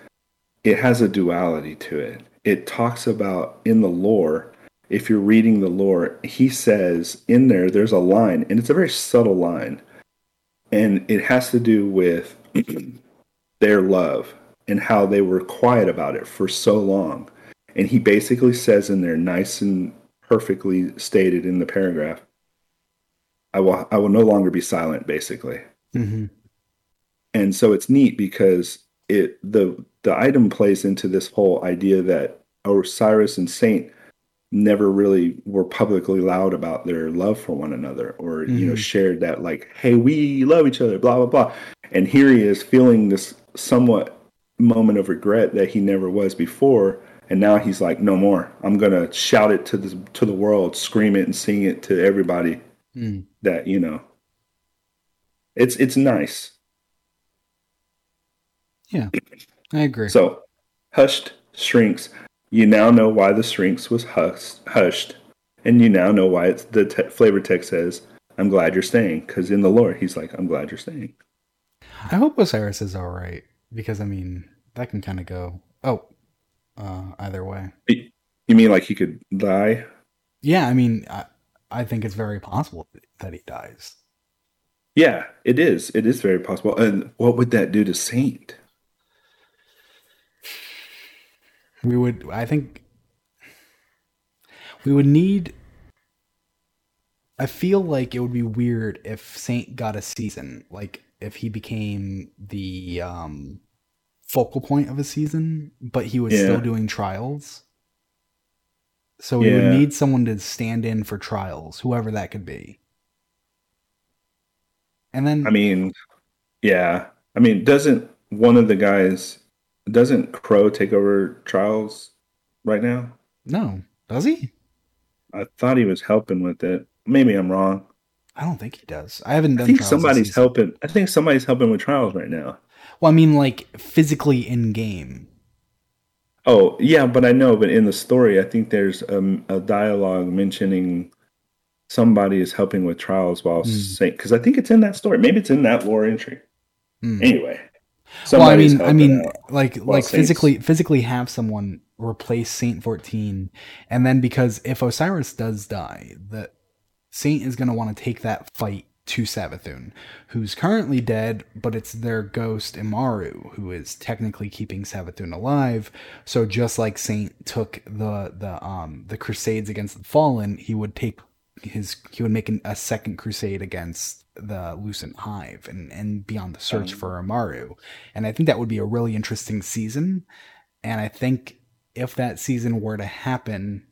it has a duality to it. It talks about in the lore, if you're reading the lore, he says in there, there's a line, and it's a very subtle line, and it has to do with their love and how they were quiet about it for so long. And he basically says in there, nice and perfectly stated in the paragraph, I will I will no longer be silent, basically. Mm-hmm. And so it's neat because it the the item plays into this whole idea that Osiris and Saint never really were publicly loud about their love for one another, or mm-hmm. you know shared that, like, hey, we love each other, blah blah blah. And here he is feeling this somewhat moment of regret that he never was before. And now he's like, no more. I'm gonna shout it to the to the world, scream it and sing it to everybody. Mm. That you know. It's it's nice. Yeah, I agree. So, hushed Syrinx. You now know why the Syrinx was hushed, hushed, and you now know why it's the te- flavor text says, "I'm glad you're staying," because in the lore, he's like, "I'm glad you're staying." I hope Osiris is all right, because I mean, that can kind of go. Oh. Uh, either way. You mean like he could die? Yeah, I mean, I, I think it's very possible that he dies. Yeah, it is. It is very possible. And what would that do to Saint? We would, I think, we would need, I feel like it would be weird if Saint got a season. Like, if he became the, um... focal point of a season, but he was yeah. still doing trials. So we yeah. would need someone to stand in for trials, whoever that could be. And then I mean, yeah. I mean, doesn't one of the guys doesn't Crow take over trials right now? No. Does he? I thought he was helping with it. Maybe I'm wrong. I don't think he does. I haven't done I think trials somebody's helping. I think somebody's helping with trials right now. Well, I mean, like, physically in-game. Oh, yeah, but I know, but in the story, I think there's a, a dialogue mentioning somebody is helping with trials while mm. Saint, because I think it's in that story. Maybe it's in that lore entry. Mm. Anyway. Well, I mean, I mean, like, like Saints. physically, physically have someone replace Saint fourteen, and then because if Osiris does die, that Saint is going to want to take that fight to Savathûn, who's currently dead, but it's their ghost Imaru who is technically keeping Savathûn alive. So just like Saint took the the um the crusades against the Fallen, he would take his he would make an, a second crusade against the Lucent Hive and, and beyond the search um, for Imaru. And I think that would be a really interesting season. And I think if that season were to happen,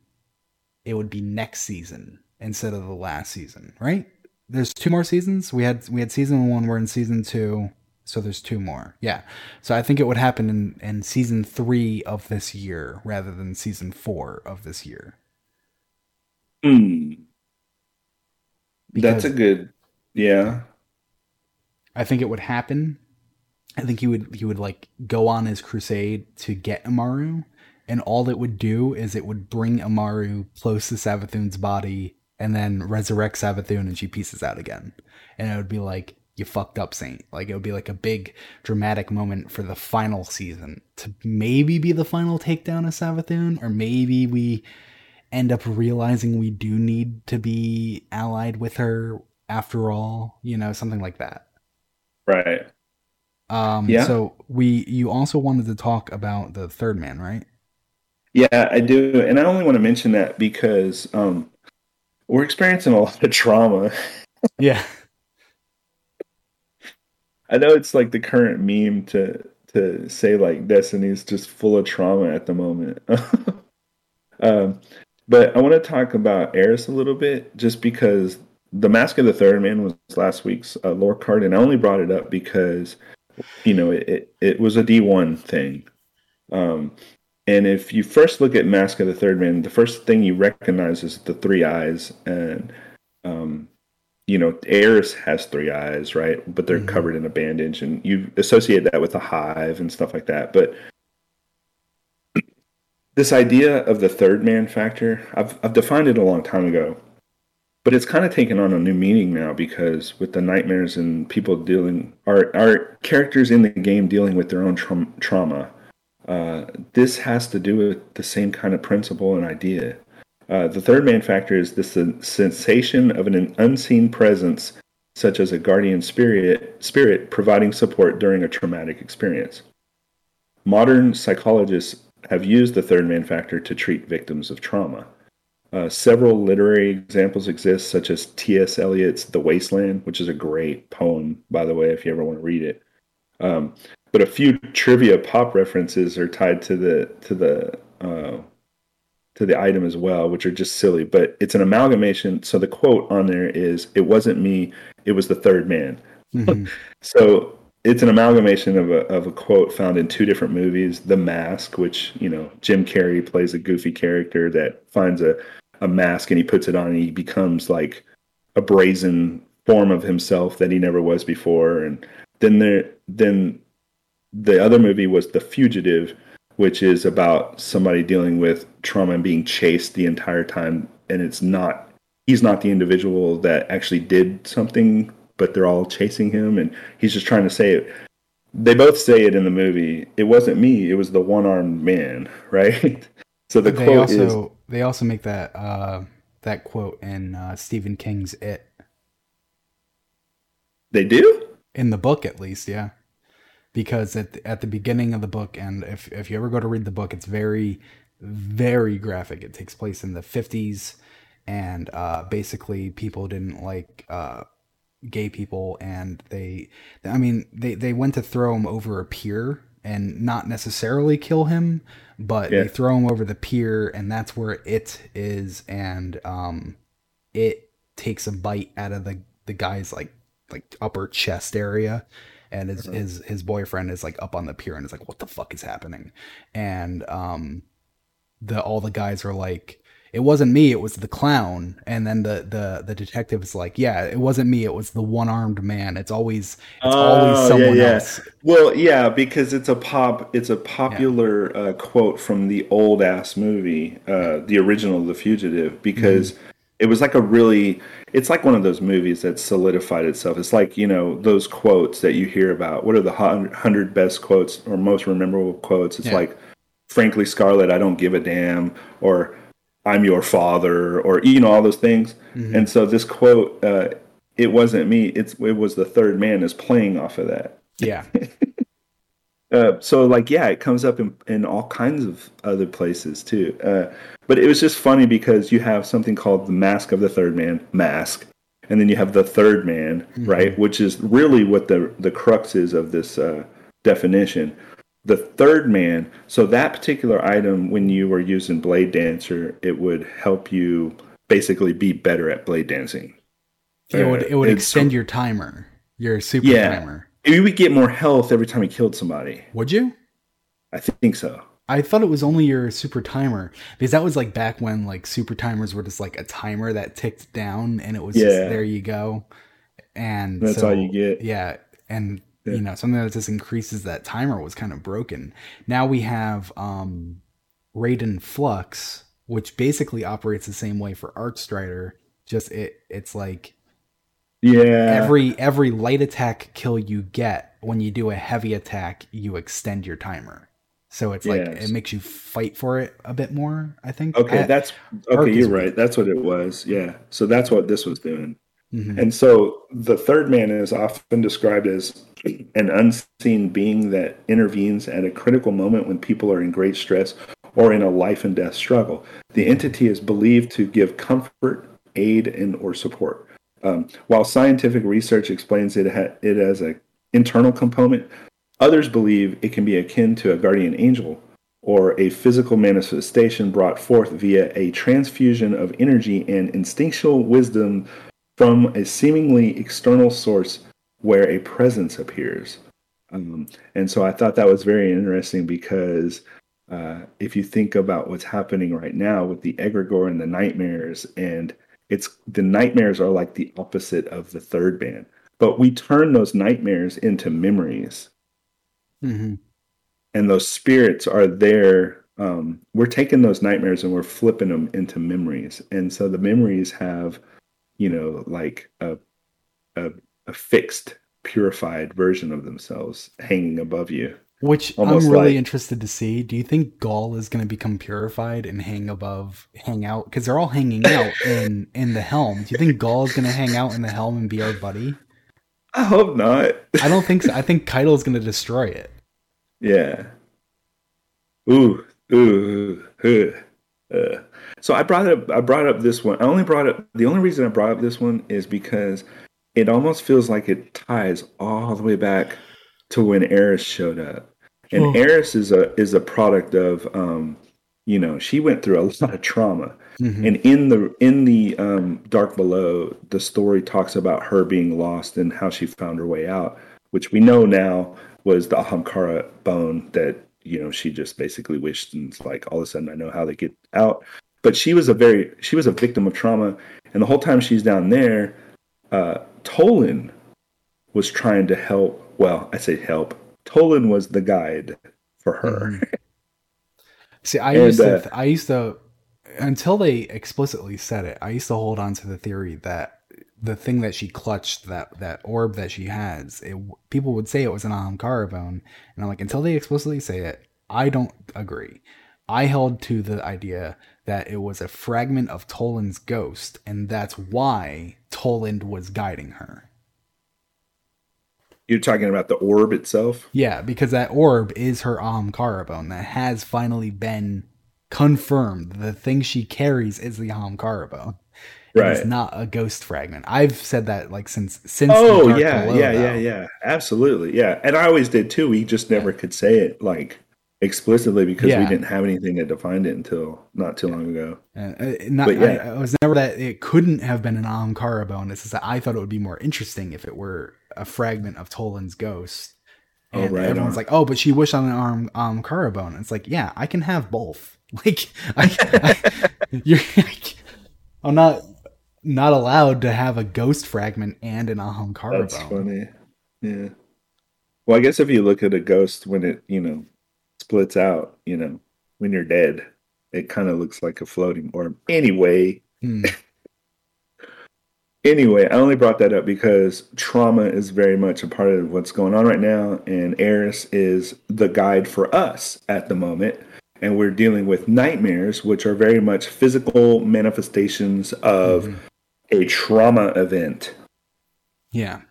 it would be next season instead of the last season, right? There's two more seasons. We had, we had season one, we're in season two. So there's two more. Yeah. So I think it would happen in, in season three of this year rather than season four of this year. Hmm. That's a good, yeah. I think it would happen. I think he would he would like go on his crusade to get Imaru, and all it would do is it would bring Imaru close to Savathun's body and then resurrect Savathûn and she pieces out again. And it would be like, you fucked up, Saint. Like it would be like a big dramatic moment for the final season to maybe be the final takedown of Savathûn, or maybe we end up realizing we do need to be allied with her after all, you know, something like that. Right. Um, yeah. So we, you also wanted to talk about the third man, right? Yeah, I do. And I only want to mention that because um, we're experiencing a lot of trauma. Yeah. I know it's like the current meme to, to say like Destiny's just full of trauma at the moment. um, but I want to talk about Eris a little bit, just because the Mask of the Third Man was last week's uh, lore card, and I only brought it up because, you know, it, it, it was a D one thing. Um, and if you first look at Mask of the Third Man, the first thing you recognize is the three eyes. And, um, you know, Eris has three eyes, right? But they're mm-hmm. covered in a bandage, and you associate that with a hive and stuff like that. But this idea of the third man factor, I've, I've defined it a long time ago. But it's kind of taken on a new meaning now, because with the nightmares and people dealing, our, our characters in the game dealing with their own tra- trauma, uh, this has to do with the same kind of principle and idea. Uh, the third man factor is this uh, sensation of an unseen presence, such as a guardian spirit, spirit providing support during a traumatic experience. Modern psychologists have used the third man factor to treat victims of trauma. Uh, several literary examples exist, such as T S Eliot's The Waste Land, which is a great poem, by the way, if you ever want to read it. Um, but a few trivia pop references are tied to the to the uh, to the item as well, which are just silly. But it's an amalgamation. So the quote on there is, "It wasn't me, it was the third man." Mm-hmm. So it's an amalgamation of a of a quote found in two different movies. The Mask, which, you know, Jim Carrey plays a goofy character that finds a a mask and he puts it on and he becomes like a brazen form of himself that he never was before. And then there, then the other movie was The Fugitive, which is about somebody dealing with trauma and being chased the entire time. And it's not, he's not the individual that actually did something, but they're all chasing him and he's just trying to say it. They both say it in the movie. It wasn't me. It was the one-armed man. Right. So the they quote also, is, they also make that uh, that quote in uh, Stephen King's It. They do? In the book, at least, yeah. Because at the, at the beginning of the book, and if, if you ever go to read the book, it's very, very graphic. It takes place in the fifties, and uh, basically people didn't like uh, gay people, and they, I mean, they, they went to throw him over a pier, and not necessarily kill him, but yeah. They throw him over the pier, and that's where it is. And um, it takes a bite out of the, the guy's like like upper chest area, and his, uh-huh. his his boyfriend is like up on the pier and is like, "What the fuck is happening?" And um, the all the guys are like, "It wasn't me, it was the clown." And then the the the detective is like, "Yeah, it wasn't me, it was the one-armed man." It's always it's oh, always someone yeah, yeah. else. Well, yeah, because it's a pop it's a popular yeah. uh, quote from the old ass movie, uh, the original The Fugitive, because mm-hmm. It was like a really, it's like one of those movies that solidified itself. It's like, you know, those quotes that you hear about. What are the hundred best quotes or most rememberable quotes? It's yeah. like, frankly, Scarlet, I don't give a damn, or I'm your father, or, you know, all those things. Mm-hmm. And so this quote, uh, it wasn't me. It's, it was the third man is playing off of that. Yeah. Uh, so, like, yeah, it comes up in, in all kinds of other places, too. Uh, but it was just funny because you have something called the Mask of the Third Man, Mask, and then you have the Third Man, mm-hmm. right, which is really what the, the crux is of this uh, definition. The Third Man, so that particular item, when you were using Blade Dancer, it would help you basically be better at blade dancing. It uh, would, it would extend your timer, your super yeah. timer. You would get more health every time you killed somebody. Would you? I think so. I thought it was only your super timer, because that was like back when like super timers were just like a timer that ticked down, and it was yeah. just there you go, and that's so, all you get. Yeah, and yeah. you know, something that just increases that timer was kind of broken. Now we have um, Raiden Flux, which basically operates the same way for Arcstrider. Just it, it's like. Yeah. Every every light attack kill you get, when you do a heavy attack, you extend your timer. So it's yes. like it makes you fight for it a bit more, I think. Okay, I, that's okay, you're right. It. That's what it was. Yeah. So that's what this was doing. Mm-hmm. And so the third man is often described as an unseen being that intervenes at a critical moment when people are in great stress or in a life and death struggle. The entity is believed to give comfort, aid, and or support. Um, while scientific research explains it, ha- it as an internal component, others believe it can be akin to a guardian angel or a physical manifestation brought forth via a transfusion of energy and instinctual wisdom from a seemingly external source where a presence appears. Um, and so I thought that was very interesting because uh, if you think about what's happening right now with the Egregore and the nightmares, and It's the nightmares are like the opposite of the third man, but we turn those nightmares into memories, mm-hmm. and those spirits are there. Um, we're taking those nightmares and we're flipping them into memories, and so the memories have, you know, like a a, a fixed, purified version of themselves hanging above you. Which Almost I'm really like, interested to see. Do you think Ghaul is going to become purified and hang above, hang out? Because they're all hanging out in, in the helm. Do you think Ghaul is going to hang out in the helm and be our buddy? I hope not. I don't think so. I think Keitel is going to destroy it. Yeah. Ooh, ooh, ooh. Uh. So I brought up. I brought up this one. I only brought up the only reason I brought up this one is because it almost feels like it ties all the way back to when Eris showed up. And oh. Eris is a is a product of um, you know, she went through a lot of trauma. Mm-hmm. And in the in the um, Dark Below, the story talks about her being lost and how she found her way out, which we know now was the Ahamkara bone that, you know, she just basically wished, and like all of a sudden I know how they get out. But she was a very she was a victim of trauma, and the whole time she's down there, uh, Tolan was trying to help. Well, I say help. Tolan was the guide for her. See, I and, used to, th- I used to, until they explicitly said it, I used to hold on to the theory that the thing that she clutched, that, that orb that she has, it, people would say it was an Ahamkara bone. And I'm like, until they explicitly say it, I don't agree. I held to the idea that it was a fragment of Tolan's ghost, and that's why Tolan was guiding her. You're talking about the orb itself? Yeah, because that orb is her Ahamkara bone that has finally been confirmed. The thing she carries is the Ahamkara bone. Right. It's not a ghost fragment. I've said that like since since. Oh, the Dark yeah, Below, yeah, though. yeah, yeah. Absolutely. Yeah. And I always did too. We just never yeah. could say it like explicitly because yeah. we didn't have anything that defined it until not too yeah. long ago. Uh, not, but yeah. I, I was never that it couldn't have been an Ahamkara bone. It's just that I thought it would be more interesting if it were a fragment of Tolan's ghost. And oh, right everyone's on. Like, oh, but she wished on an arm, um, Kara bone. And it's like, yeah, I can have both. Like, I, I, you're, I'm not, not allowed to have a ghost fragment and an Ahamkara That's bone. That's funny. Yeah. Well, I guess if you look at a ghost when it, you know, splits out, you know, when you're dead, it kind of looks like a floating orb. Anyway. Mm. Anyway, I only brought that up because trauma is very much a part of what's going on right now, and Eris is the guide for us at the moment, and we're dealing with nightmares, which are very much physical manifestations of mm-hmm. a trauma event. Yeah.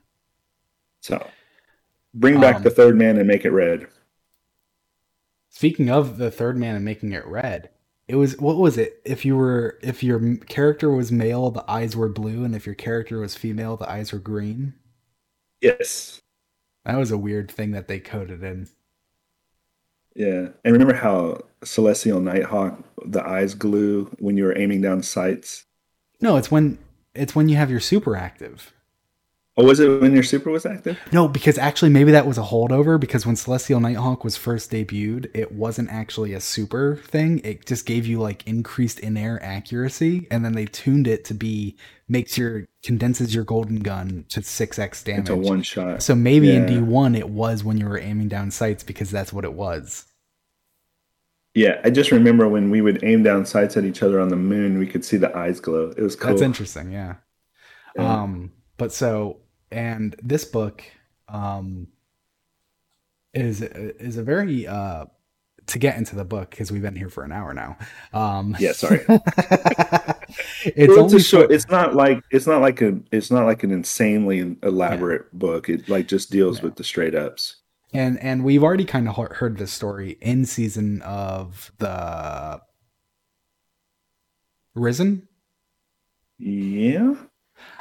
So, bring back um, the third man and make it red. Speaking of the third man and making it red, it was, what was it? If you were, if your character was male, the eyes were blue, and if your character was female, the eyes were green. Yes. That was a weird thing that they coded in. Yeah. And remember how Celestial Nighthawk, the eyes glue when you were aiming down sights? No, it's when, it's when you have your super active. Oh, was it when your super was active? No, because actually maybe that was a holdover, because when Celestial Nighthawk was first debuted, it wasn't actually a super thing. It just gave you like increased in-air accuracy, and then they tuned it to be, makes your, condenses your golden gun to six x damage. It's a one shot. So maybe yeah. in D one it was when you were aiming down sights, because that's what it was. Yeah, I just remember when we would aim down sights at each other on the moon, we could see the eyes glow. It was cool. That's interesting, yeah. yeah. Um, but so... And this book um, is is a very uh, to get into the book, because we've been here for an hour now. Um, yeah, sorry. it's well, only it's short. It's not like it's not like a it's not like an insanely elaborate yeah. book. It like just deals yeah. with the straight ups. And and we've already kind of heard this story in season of the Risen. Yeah.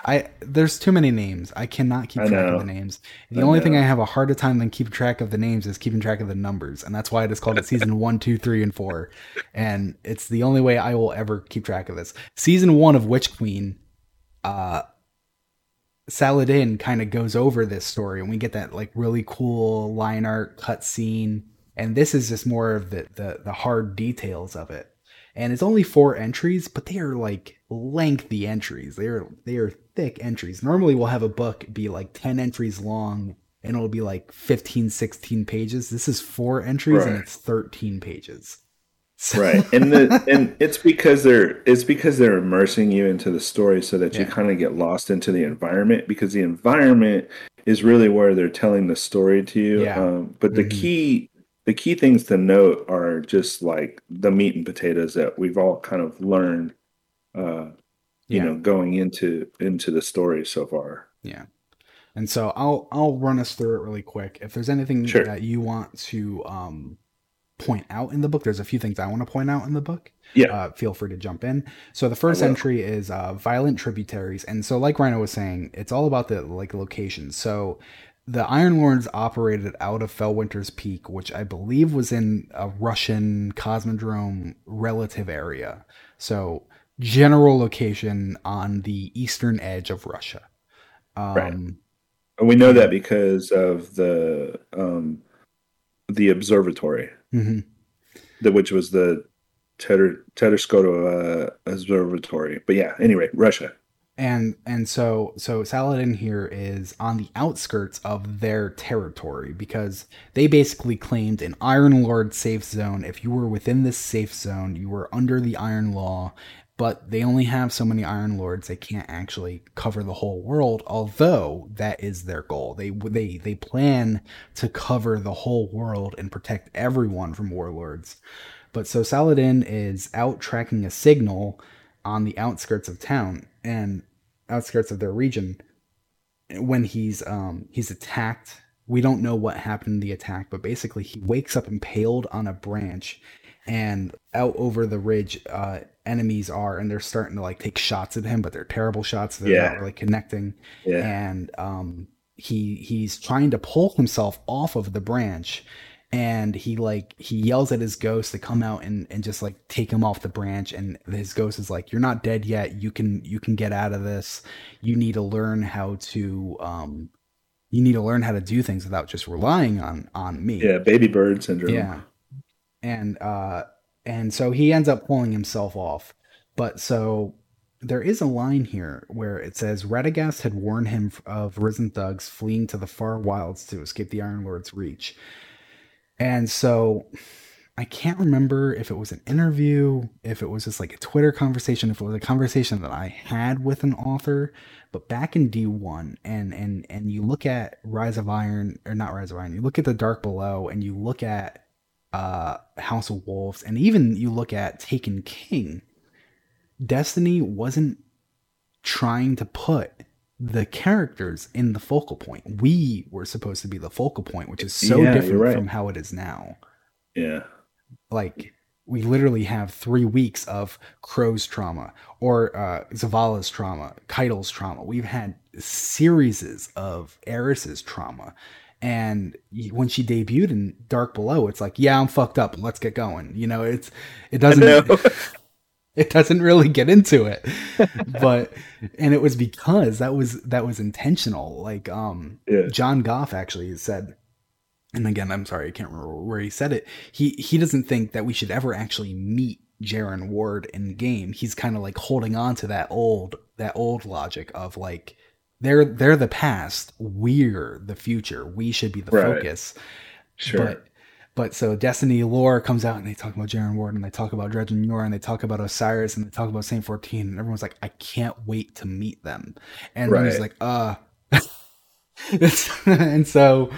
I there's too many names. I cannot keep track of the names. The I only know. thing I have a harder time than keep track of the names is keeping track of the numbers, and that's why it is called season one, two, three, and four. And it's the only way I will ever keep track of this. Season one of Witch Queen, uh, Saladin kind of goes over this story, and we get that like really cool line art cutscene. And this is just more of the, the the hard details of it. And it's only four entries, but they are like lengthy entries. They are they are thick entries. Normally we'll have a book be like ten entries long, and it'll be like fifteen, sixteen pages. This is four entries right. and it's thirteen pages. So. Right. And the and it's because they're it's because they're immersing you into the story, so that yeah. you kind of get lost into the environment, because the environment is really where they're telling the story to you. Yeah. Um, but the mm-hmm. key The key things to note are just like the meat and potatoes that we've all kind of learned, uh, you yeah. know, going into into the story so far. Yeah, and so I'll I'll run us through it really quick. If there's anything sure. that you want to um, point out in the book, there's a few things I want to point out in the book. Yeah, uh, feel free to jump in. So the first entry is uh, violent tributaries, and so like Rhino was saying, it's all about the like location. So. The Iron Lords operated out of Fellwinter's Peak, which I believe was in a Russian Cosmodrome relative area. So general location on the eastern edge of Russia. Um, right. And we know that because of the um, the observatory, mm-hmm. the, which was the Tereshkova uh, Observatory. But yeah, anyway, Russia. And and so so Saladin here is on the outskirts of their territory, because they basically claimed an Iron Lord safe zone. If you were within this safe zone, you were under the Iron Law, but they only have so many Iron Lords. They can't actually cover the whole world, although that is their goal. They they they plan to cover the whole world and protect everyone from warlords. But so Saladin is out tracking a signal on the outskirts of town and outskirts of their region when he's um he's attacked. We don't know what happened in the attack, but basically he wakes up impaled on a branch, and out over the ridge uh enemies are, and they're starting to like take shots at him, but they're terrible shots. They're yeah. not really connecting. Yeah. And um he he's trying to pull himself off of the branch, and he like he yells at his ghost to come out and, and just like take him off the branch. And his ghost is like, "You're not dead yet. You can you can get out of this. You need to learn how to um, you need to learn how to do things without just relying on on me." Yeah, baby bird syndrome. Yeah, and uh, and so he ends up pulling himself off. But so there is a line here where it says Radagast had warned him of risen thugs fleeing to the far wilds to escape the Iron Lord's reach. And so I can't remember if it was an interview, if it was just like a Twitter conversation, if it was a conversation that I had with an author, but back in D one and, and, and you look at Rise of Iron or not Rise of Iron, you look at the Dark Below and you look at uh, House of Wolves, and even you look at Taken King, Destiny wasn't trying to put the characters in the focal point. We were supposed to be the focal point, which is so yeah, different right. from how it is now. Yeah. Like, we literally have three weeks of Crow's trauma or uh, Zavala's trauma, Keitel's trauma. We've had series of Eris's trauma. And when she debuted in Dark Below, it's like, yeah, I'm fucked up. Let's get going. You know, it's it doesn't... It doesn't really get into it, but, and it was because that was, that was intentional. Like, um, yeah. John Goff actually said, and again, I'm sorry, I can't remember where he said it. He, he doesn't think that we should ever actually meet Jaren Ward in the game. He's kind of like holding on to that old, that old logic of like, they're, they're the past. We're the future. We should be the right. focus. Sure. But, But so Destiny lore comes out and they talk about Jaren Ward and they talk about Dredgen Yor and they talk about Osiris and they talk about Saint fourteen and everyone's like, I can't wait to meet them. And right. he's like, uh, and so,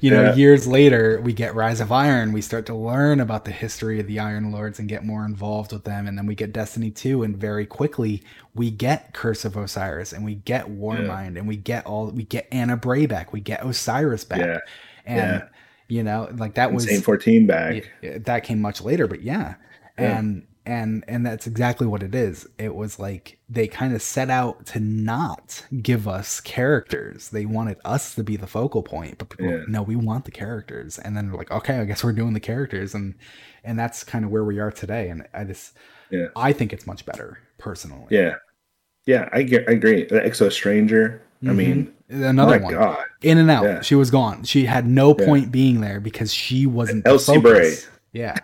you know, yeah. years later we get Rise of Iron. We start to learn about the history of the Iron Lords and get more involved with them. And then we get Destiny two and very quickly we get Curse of Osiris and we get Warmind yeah. and we get all, we get Anna Bray back. We get Osiris back. Yeah. And, yeah. You know, like that and was Saint fourteen back yeah, that came much later, but yeah. yeah. And, and, and that's exactly what it is. It was like, they kind of set out to not give us characters. They wanted us to be the focal point, but people, yeah. no, we want the characters. And then they're like, okay, I guess we're doing the characters. And, and that's kind of where we are today. And I just, yeah. I think it's much better personally. Yeah. Yeah. I, I agree. The Exo Stranger. Mm-hmm. I mean, another oh one God. In and out. Yeah. She was gone. She had no point yeah. being there because she wasn't the Elsie focus. Bray. Yeah.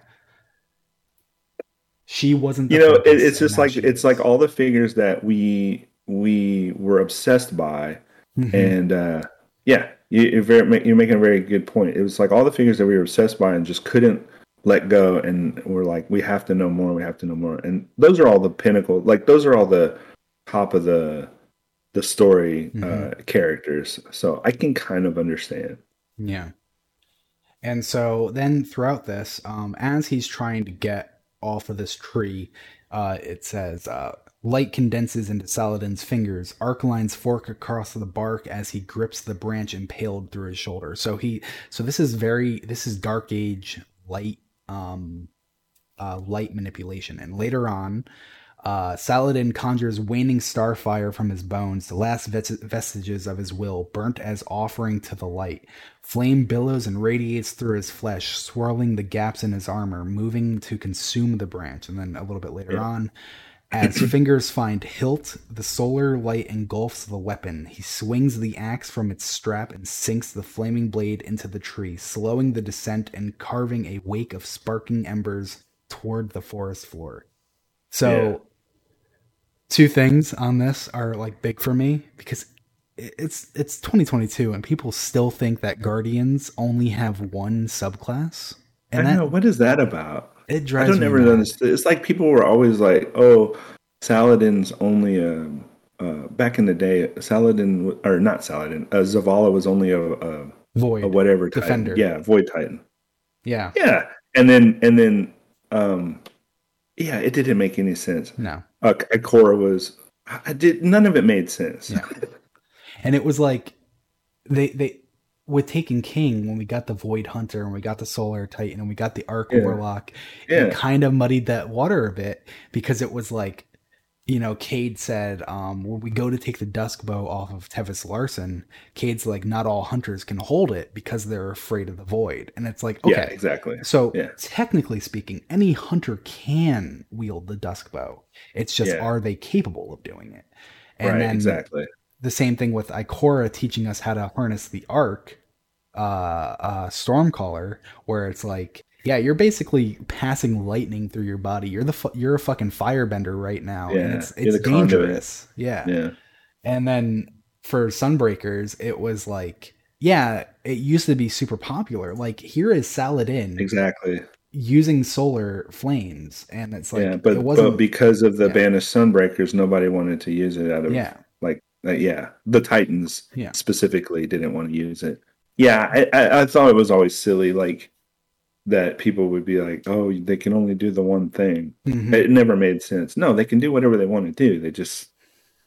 She wasn't. The you know, it, it's just like, it's like all the figures that we, we were obsessed by. Mm-hmm. And, uh, yeah, you, you're very, you're making a very good point. It was like all the figures that we were obsessed by and just couldn't let go. And we're like, we have to know more. We have to know more. And those are all the pinnacle. Like those are all the top of the, the story uh, mm-hmm. characters. So I can kind of understand. Yeah. And so then throughout this, um, as he's trying to get off of this tree, uh, it says, uh, light condenses into Saladin's fingers. Arcaline's fork across the bark as he grips the branch impaled through his shoulder. So he, so this is very, this is Dark Age light, um, uh, light manipulation. And later on, Uh, Saladin conjures waning starfire from his bones, the last vestiges of his will, burnt as offering to the light. Flame billows and radiates through his flesh, swirling the gaps in his armor, moving to consume the branch. And then a little bit later yeah. on, as fingers find hilt, the solar light engulfs the weapon. He swings the axe from its strap and sinks the flaming blade into the tree, slowing the descent and carving a wake of sparking embers toward the forest floor. So... Yeah. Two things on this are like big for me because it's it's twenty twenty-two and people still think that Guardians only have one subclass. And I that, know what is that about? It drives. I don't me never understand. It's like people were always like, "Oh, Saladin's only a uh, back in the day. Saladin or not Saladin? Uh, Zavala was only a, a void, a whatever titan. Defender. Yeah, void titan. Yeah, yeah. And then and then, um, yeah, it didn't make any sense. No. Uh, Korra was, I did none of it made sense. Yeah. And it was like they they with Taken King when we got the Void Hunter and we got the Solar Titan and we got the Arc yeah. Warlock, yeah. it kind of muddied that water a bit because it was like, you know, Cade said um, when we go to take the Dusk Bow off of Tevis Larson, Cade's like, not all hunters can hold it because they're afraid of the void. And it's like, okay, yeah, exactly. So yeah. technically speaking, any hunter can wield the Dusk Bow. It's just, yeah. are they capable of doing it? And right, then exactly. the same thing with Ikora teaching us how to harness the Arc uh, uh, Stormcaller, where it's like, yeah, you're basically passing lightning through your body. You're the fu- you're a fucking firebender right now, yeah, and it's it's dangerous. Yeah. yeah. And then for Sunbreakers, it was like, yeah, it used to be super popular. Like here is Saladin, exactly. using solar flames, and it's like yeah, but, it wasn't, but because of the yeah. banished Sunbreakers, nobody wanted to use it out of yeah. like uh, yeah, the Titans yeah. specifically didn't want to use it. Yeah, I, I, I thought it was always silly, like that people would be like, "Oh, they can only do the one thing." Mm-hmm. It never made sense. No, they can do whatever they want to do. They just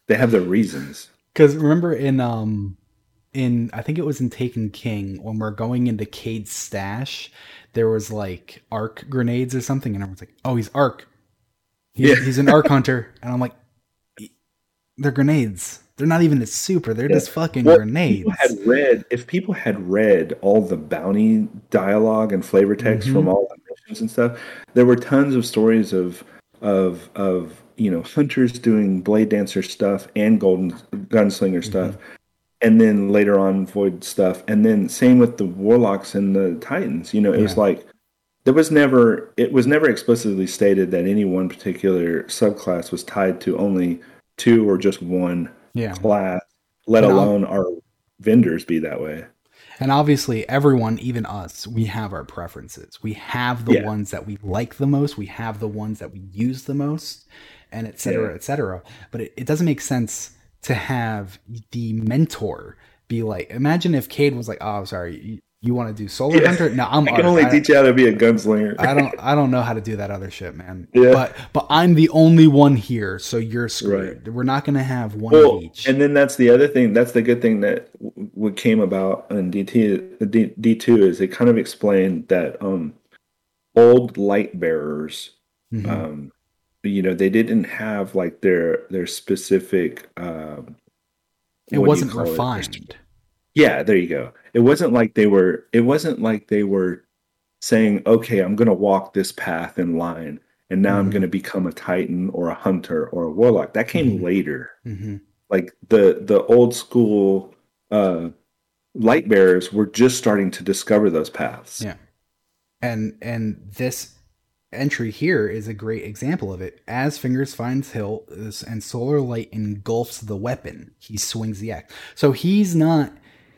they have their reasons. Because remember in um in I think it was in Taken King, when we're going into Cade's stash, there was like arc grenades or something, and everyone's like, "Oh, he's arc. He's, yeah. he's an arc hunter." And I'm like, "They're grenades. They're not even the super. They're yeah. just fucking well, grenades." People had read, if people had read all the bounty dialogue and flavor text mm-hmm. from all the missions and stuff, there were tons of stories of of of you know hunters doing blade dancer stuff and golden gunslinger mm-hmm. stuff. And then later on, Void stuff. And then same with the Warlocks and the Titans. You know, it yeah. was like, there was never, it was never explicitly stated that any one particular subclass was tied to only two or just one yeah. class, let and alone ob- our vendors be that way. And obviously everyone, even us, we have our preferences. We have the yeah. ones that we like the most. We have the ones that we use the most, and et cetera, yeah. et cetera. But it, it doesn't make sense to have the mentor be like, imagine if Cade was like, "Oh, I'm sorry, you, you want to do solar yeah. hunter? No, I'm. I can only I, teach you how to be a gunslinger. I don't. I don't know how to do that other shit, man. Yeah. But but I'm the only one here, so you're screwed. Right. We're not going to have one well, each. And then that's the other thing. That's the good thing that w- what came about in D two is it kind of explained that um, old light bearers. Mm-hmm. Um, You know, they didn't have like their their specific. Um, it wasn't refined. It? Yeah, there you go. It wasn't like they were. It wasn't like they were saying, "Okay, I'm going to walk this path in line, and now mm-hmm. I'm going to become a Titan or a Hunter or a Warlock." That came mm-hmm. later. Mm-hmm. Like the the old school uh, Lightbearers were just starting to discover those paths. Yeah, and and this. Entry here is a great example of it. As Fingers finds Hill and solar light engulfs the weapon, he swings the axe. So he's not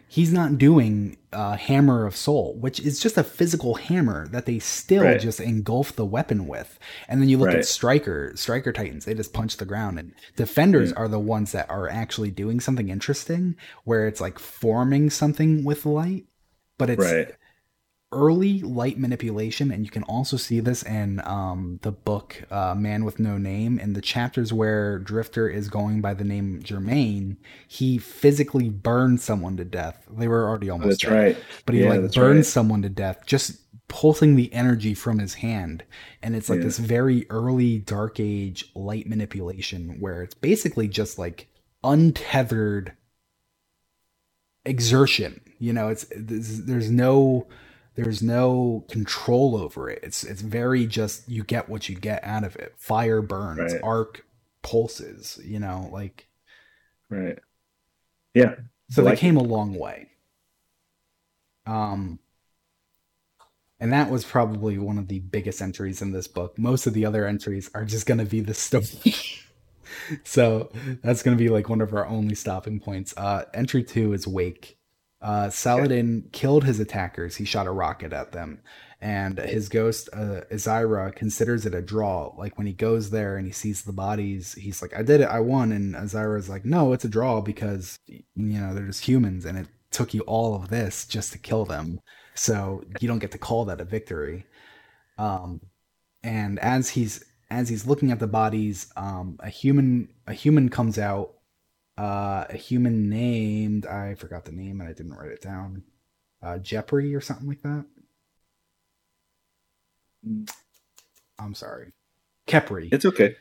he's not doing uh hammer of soul, which is just a physical hammer that they still right. just engulf the weapon with. And then you look right. at striker striker titans, they just punch the ground, and defenders yeah. are the ones that are actually doing something interesting, where it's like forming something with light, but it's right. early light manipulation. And you can also see this in um, the book uh, Man with No Name. In the chapters where Drifter is going by the name Jermaine, he physically burned someone to death. They were already almost that's dead. Right. But he yeah, like burned right. someone to death, just pulsing the energy from his hand. And it's like yeah. this very early Dark Age light manipulation, where it's basically just like untethered exertion. You know, it's there's, there's no... There's no control over it. It's it's very just, you get what you get out of it. Fire burns, right. arc pulses, you know, like. Right. Yeah. So like they came it. a long way. Um, and that was probably one of the biggest entries in this book. Most of the other entries are just going to be the story. So that's going to be like one of our only stopping points. Uh, entry two is Wake. Uh, Saladin yeah. killed his attackers. He shot a rocket at them, and his ghost, uh, Azira, considers it a draw. Like when he goes there and he sees the bodies, he's like, "I did it. I won." And Azira's like, "No, it's a draw because, you know, they're just humans, and it took you all of this just to kill them. So you don't get to call that a victory." Um, and as he's, as he's looking at the bodies, um, a human, a human comes out. Uh, a human named, I forgot the name and I didn't write it down. Uh, Jeopardy or something like that. I'm sorry. Kepri. It's okay.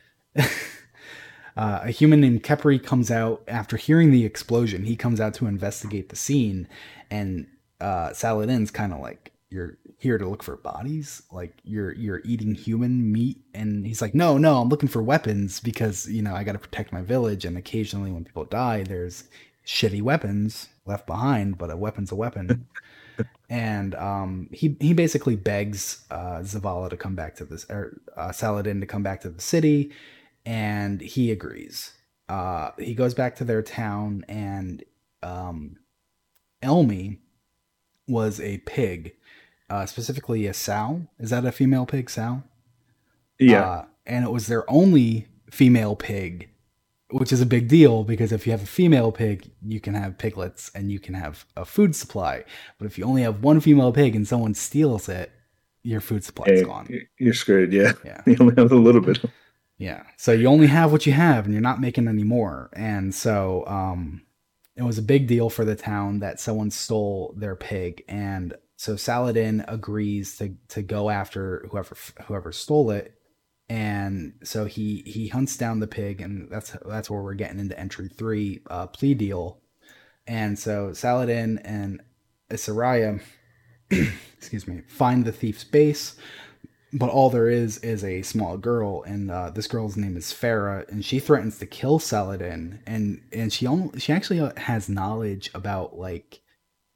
uh, a human named Kepri comes out after hearing the explosion. He comes out to investigate the scene, and uh, Saladin's kind of like, "You're here to look for bodies? Like you're, you're eating human meat?" And he's like, no, no, I'm looking for weapons because, you know, I got to protect my village. And occasionally when people die, there's shitty weapons left behind, but a weapon's a weapon." And, um, he, he basically begs, uh, Zavala to come back to this, or uh, Saladin to come back to the city. And he agrees. Uh, he goes back to their town, and, um, Elmi was a pig. uh, specifically a sow. Is that a female pig, sow? Yeah. Uh, and it was their only female pig, which is a big deal because if you have a female pig, you can have piglets and you can have a food supply. But if you only have one female pig and someone steals it, your food supply is hey, gone. You're screwed, yeah. yeah. You only have a little bit. Yeah. So you only have what you have and you're not making any more. And so um, it was a big deal for the town that someone stole their pig. And so Saladin agrees to to go after whoever whoever stole it. And so he, he hunts down the pig, and that's that's where we're getting into entry three, uh, plea deal. And so Saladin and Isariah, excuse me, find the thief's base, but all there is is a small girl, and uh, this girl's name is Farah, and she threatens to kill Saladin, and and she only, she actually has knowledge about like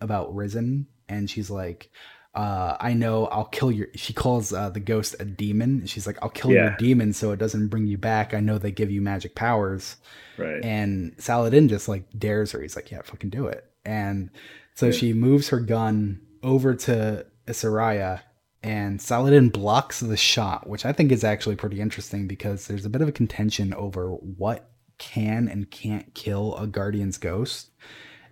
about Risen, and she's like. Uh, I know I'll kill your, she calls uh, the ghost a demon. She's like, I'll kill yeah. your demon so it doesn't bring you back. I know they give you magic powers. Right. And Saladin just like dares her. He's like, yeah, fucking do it. And so yeah. she moves her gun over to Isariah, and Saladin blocks the shot, which I think is actually pretty interesting because there's a bit of a contention over what can and can't kill a guardian's ghost.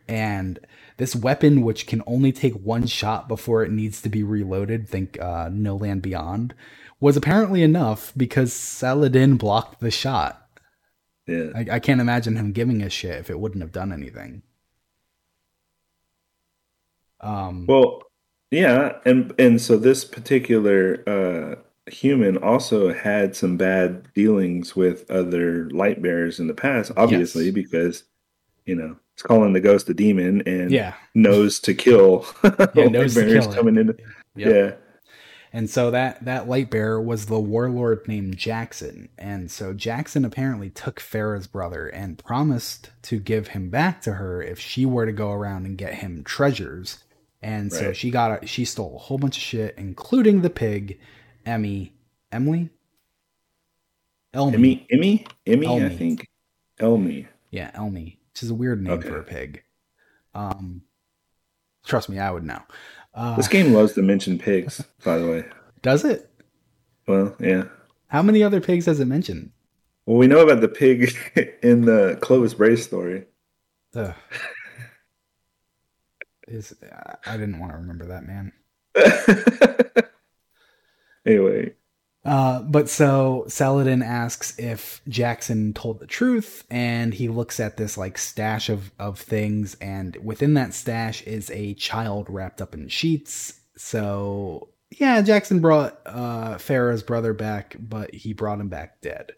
And this weapon, which can only take one shot before it needs to be reloaded, think uh, No Land Beyond, was apparently enough because Saladin blocked the shot. Yeah, I, I can't imagine him giving a shit if it wouldn't have done anything. Um, well, yeah, and and so this particular uh, human also had some bad dealings with other light bearers in the past, obviously, yes. because, you know, it's calling the ghost a demon and yeah. knows to kill. yeah, knows to kill coming in. Yep. Yeah. And so that, that light bearer was the warlord named Jackson. And so Jackson apparently took Farah's brother and promised to give him back to her if she were to go around and get him treasures. And right. so she got a, she stole a whole bunch of shit, including the pig, Emmy, Emily? Elmy. Emmy, Emmy? Emmy, Elmy. I think. Elmy. Yeah, Elmy. Which is a weird name okay. for a pig. Um, trust me, I would know. Uh, this game loves to mention pigs, by the way. Does it? Well, yeah. How many other pigs has it mentioned? Well, we know about the pig in the Clovis Bray story. Ugh. Is I didn't want to remember that, man. Anyway. Uh, but so Saladin asks if Jackson told the truth, and he looks at this like stash of, of things. And within that stash is a child wrapped up in sheets. So yeah, Jackson brought, uh, Farah's brother back, but he brought him back dead.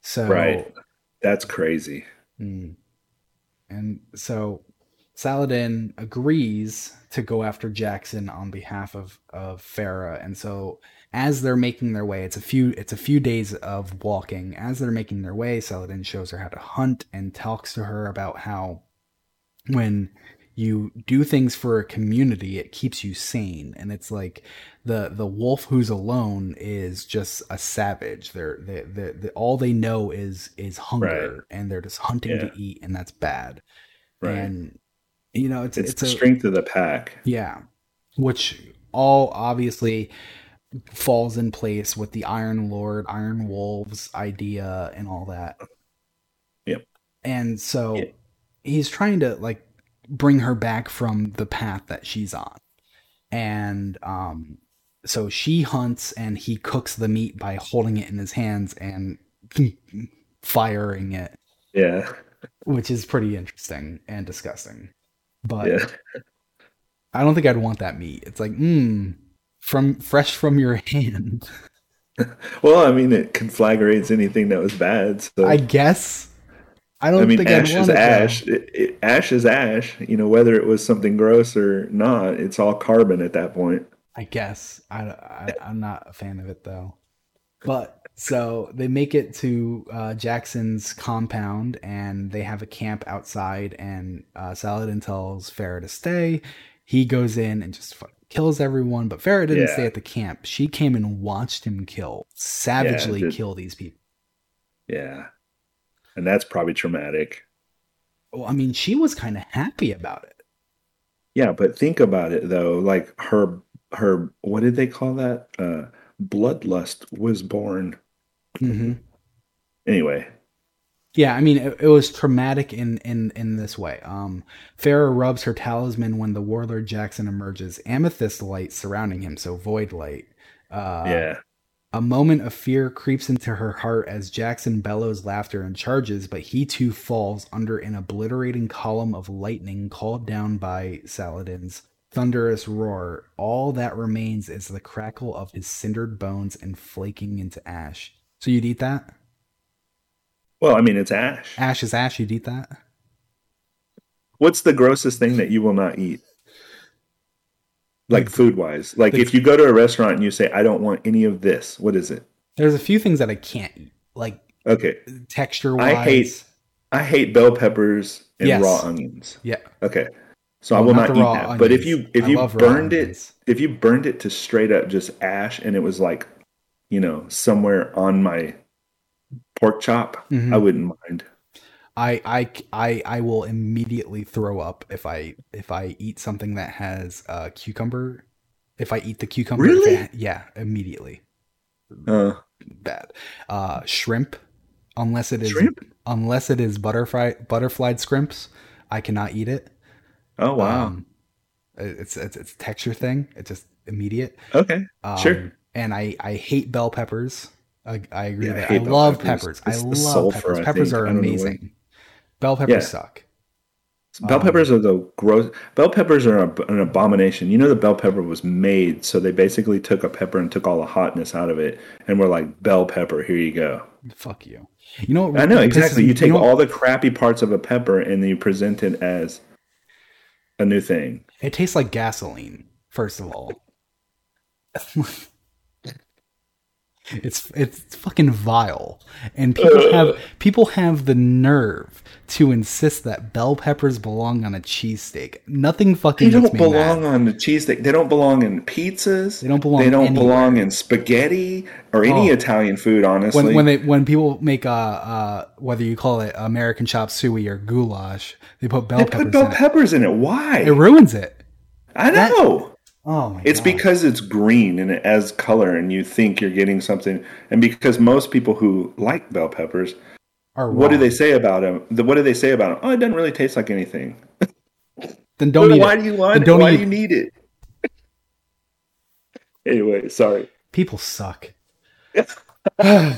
So right. That's crazy. Mm. And so Saladin agrees to go after Jackson on behalf of, of Farah. And so, as they're making their way, it's a few it's a few days of walking. As they're making their way, Saladin shows her how to hunt and talks to her about how when you do things for a community, it keeps you sane. And it's like the the wolf who's alone is just a savage. They're they they, they all they know is is hunger, right. and they're just hunting yeah. to eat, and that's bad. Right. And you know, it's it's, it's the a, strength of the pack. Yeah, which all obviously falls in place with the Iron Lord, Iron Wolves idea and all that. Yep. And so yep. he's trying to like bring her back from the path that she's on. And um, so she hunts and he cooks the meat by holding it in his hands and firing it. Yeah. Which is pretty interesting and disgusting. But yeah. I don't think I'd want that meat. It's like, hmm. From fresh from your hand. Well, I mean, it conflagrates anything that was bad. So I guess I don't. I mean, think ash I'd is ash. It, it, ash is ash. You know, whether it was something gross or not, it's all carbon at that point. I guess I, I I'm not a fan of it though. But so they make it to uh, Jackson's compound, and they have a camp outside. And uh, Saladin tells Farah to stay. He goes in and just fucking kills everyone, but Farah didn't yeah. stay at the camp. She came and watched him kill, savagely yeah, kill these people. Yeah. And that's probably traumatic. Well, I mean, she was kind of happy about it. Yeah, but think about it, though. Like, her her, what did they call that? Uh, bloodlust was born. Mm-hmm. Anyway. Yeah, I mean, it, it was traumatic in, in, in this way. Um, Farrah rubs her talisman when the warlord Jackson emerges. Amethyst light surrounding him, so void light. Uh, yeah. A moment of fear creeps into her heart as Jackson bellows laughter and charges, but he too falls under an obliterating column of lightning called down by Saladin's thunderous roar. All that remains is the crackle of his cindered bones and flaking into ash. So you'd eat that? Well, I mean, it's ash. Ash is ash. You'd eat that? What's the grossest thing that you will not eat? Like food-wise. Like the, if you go to a restaurant and you say, I don't want any of this, what is it? There's a few things that I can't eat. Like okay. texture-wise. I hate, I hate bell peppers and yes. raw onions. Yeah. Okay. So well, I will not, not eat that. Onions. But if you if I you burned it if you burned it to straight up just ash and it was like, you know, somewhere on my pork chop, mm-hmm. I wouldn't mind. I, I, I, I will immediately throw up if I if I eat something that has uh, cucumber. If I eat the cucumber, really? It, yeah, immediately. Uh, Bad. Uh, shrimp, unless it is shrimp? unless it is butterfly butterflied scrimps, I cannot eat it. Oh wow! Um, it's it's it's a texture thing. It's just immediate. Okay, um, sure. And I, I hate bell peppers. I, I agree. Yeah, with I, I love peppers. peppers. I love sulfur, peppers. I peppers are amazing. Bell peppers yeah. suck. Bell um, peppers are the gross. Bell peppers are a, an abomination. You know, the bell pepper was made, so they basically took a pepper and took all the hotness out of it, and were like, "Bell pepper, here you go." Fuck you. You know what, I know exactly. You take you know, all the crappy parts of a pepper and you present it as a new thing. It tastes like gasoline. First of all, it's it's fucking vile, and people have people have the nerve to insist that bell peppers belong on a cheesesteak. Nothing fucking. They don't belong on the cheesesteak. They don't belong in pizzas. They don't belong. They don't anywhere. belong in spaghetti or any oh. Italian food. Honestly, when when, they, when people make uh, uh whether you call it American chop suey or goulash, they put bell they peppers. They put bell in peppers it. in it. Why? It ruins it. I know. That, Oh my it's God. because it's green and it adds color and you think you're getting something. And because most people who like bell peppers, are what do they say about them? What do they say about them? Oh, it doesn't really taste like anything. Then don't eat why it. Do you want then it? Don't why eat. do you need it? Anyway, sorry. People suck. What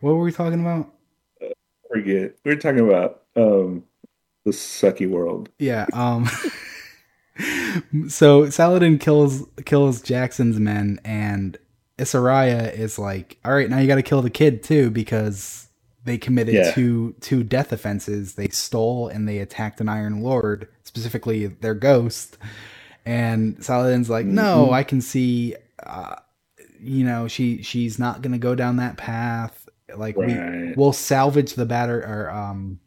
were we talking about? Uh, forget. We were talking about um, the sucky world. Yeah. Um... So Saladin kills kills Jackson's men, and Issariah is like, all right, now you got to kill the kid too, because they committed yeah. two two death offenses. They stole and they attacked an Iron Lord, specifically their ghost. And Saladin's like, mm-hmm. no, I can see, uh, you know, she she's not going to go down that path. Like right. we, we'll salvage the batter or um.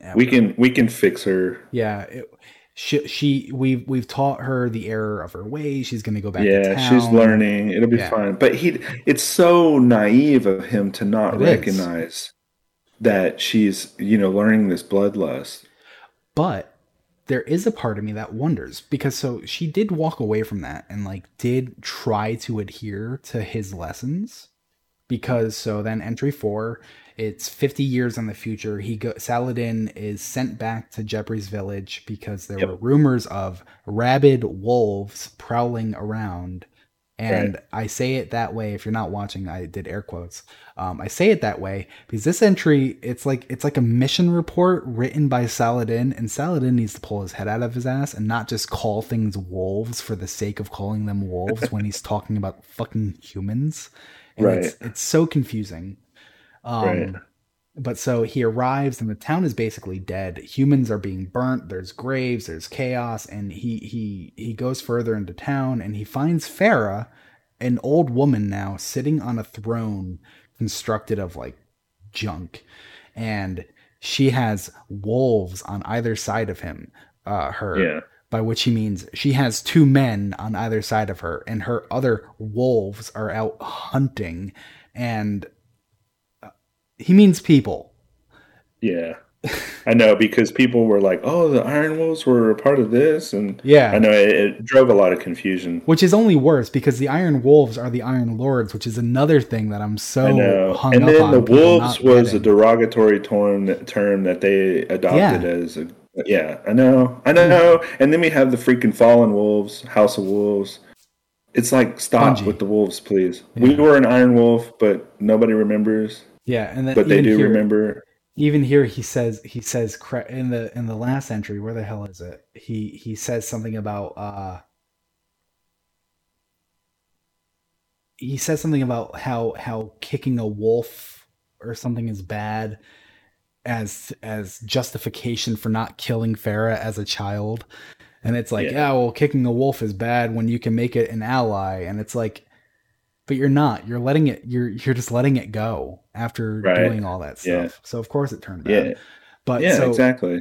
Yeah, we can we can fix her. Yeah, it, she she we've we've taught her the error of her ways. She's going to go back. Yeah, to town. She's learning. It'll be yeah. fine. But he, it's so naive of him to not it recognize is. that she's you know learning this bloodlust. But there is a part of me that wonders because so she did walk away from that and like did try to adhere to his lessons because so then entry four. It's fifty years in the future. He go, Saladin is sent back to Jeffrey's village because there yep. were rumors of rabid wolves prowling around. And right. I say it that way. If you're not watching, I did air quotes. Um, I say it that way because this entry, it's like it's like a mission report written by Saladin, and Saladin needs to pull his head out of his ass and not just call things wolves for the sake of calling them wolves when he's talking about fucking humans. And right. It's, it's so confusing. Um, right. But so he arrives and the town is basically dead. Humans are being burnt. There's graves, there's chaos. And he, he, he goes further into town and he finds Farrah, an old woman now sitting on a throne constructed of like junk. And she has wolves on either side of him, uh, her, yeah. by which he means she has two men on either side of her and her other wolves are out hunting and, he means people. Yeah. I know, because people were like, oh, the Iron Wolves were a part of this. And yeah. I know it, it drove a lot of confusion. Which is only worse because the Iron Wolves are the Iron Lords, which is another thing that I'm so hung up on. And then the Wolves was a derogatory term, term that they adopted yeah. as a. Yeah, I know. I know. Mm. And then we have the freaking Fallen Wolves, House of Wolves. It's like, stop Bungie. With the wolves, please. Yeah. We were an Iron Wolf, but nobody remembers. Yeah, and then but they do here, remember. Even here, he says he says in the in the last entry. Where the hell is it? He he says something about. Uh, he says something about how how kicking a wolf or something is bad, as as justification for not killing Farah as a child. And it's like, yeah. yeah, well, kicking a wolf is bad when you can make it an ally. And it's like, but you're not. You're letting it. You're you're just letting it go after right. doing all that stuff. Yeah. So of course it turned bad. Yeah. But yeah, so, exactly.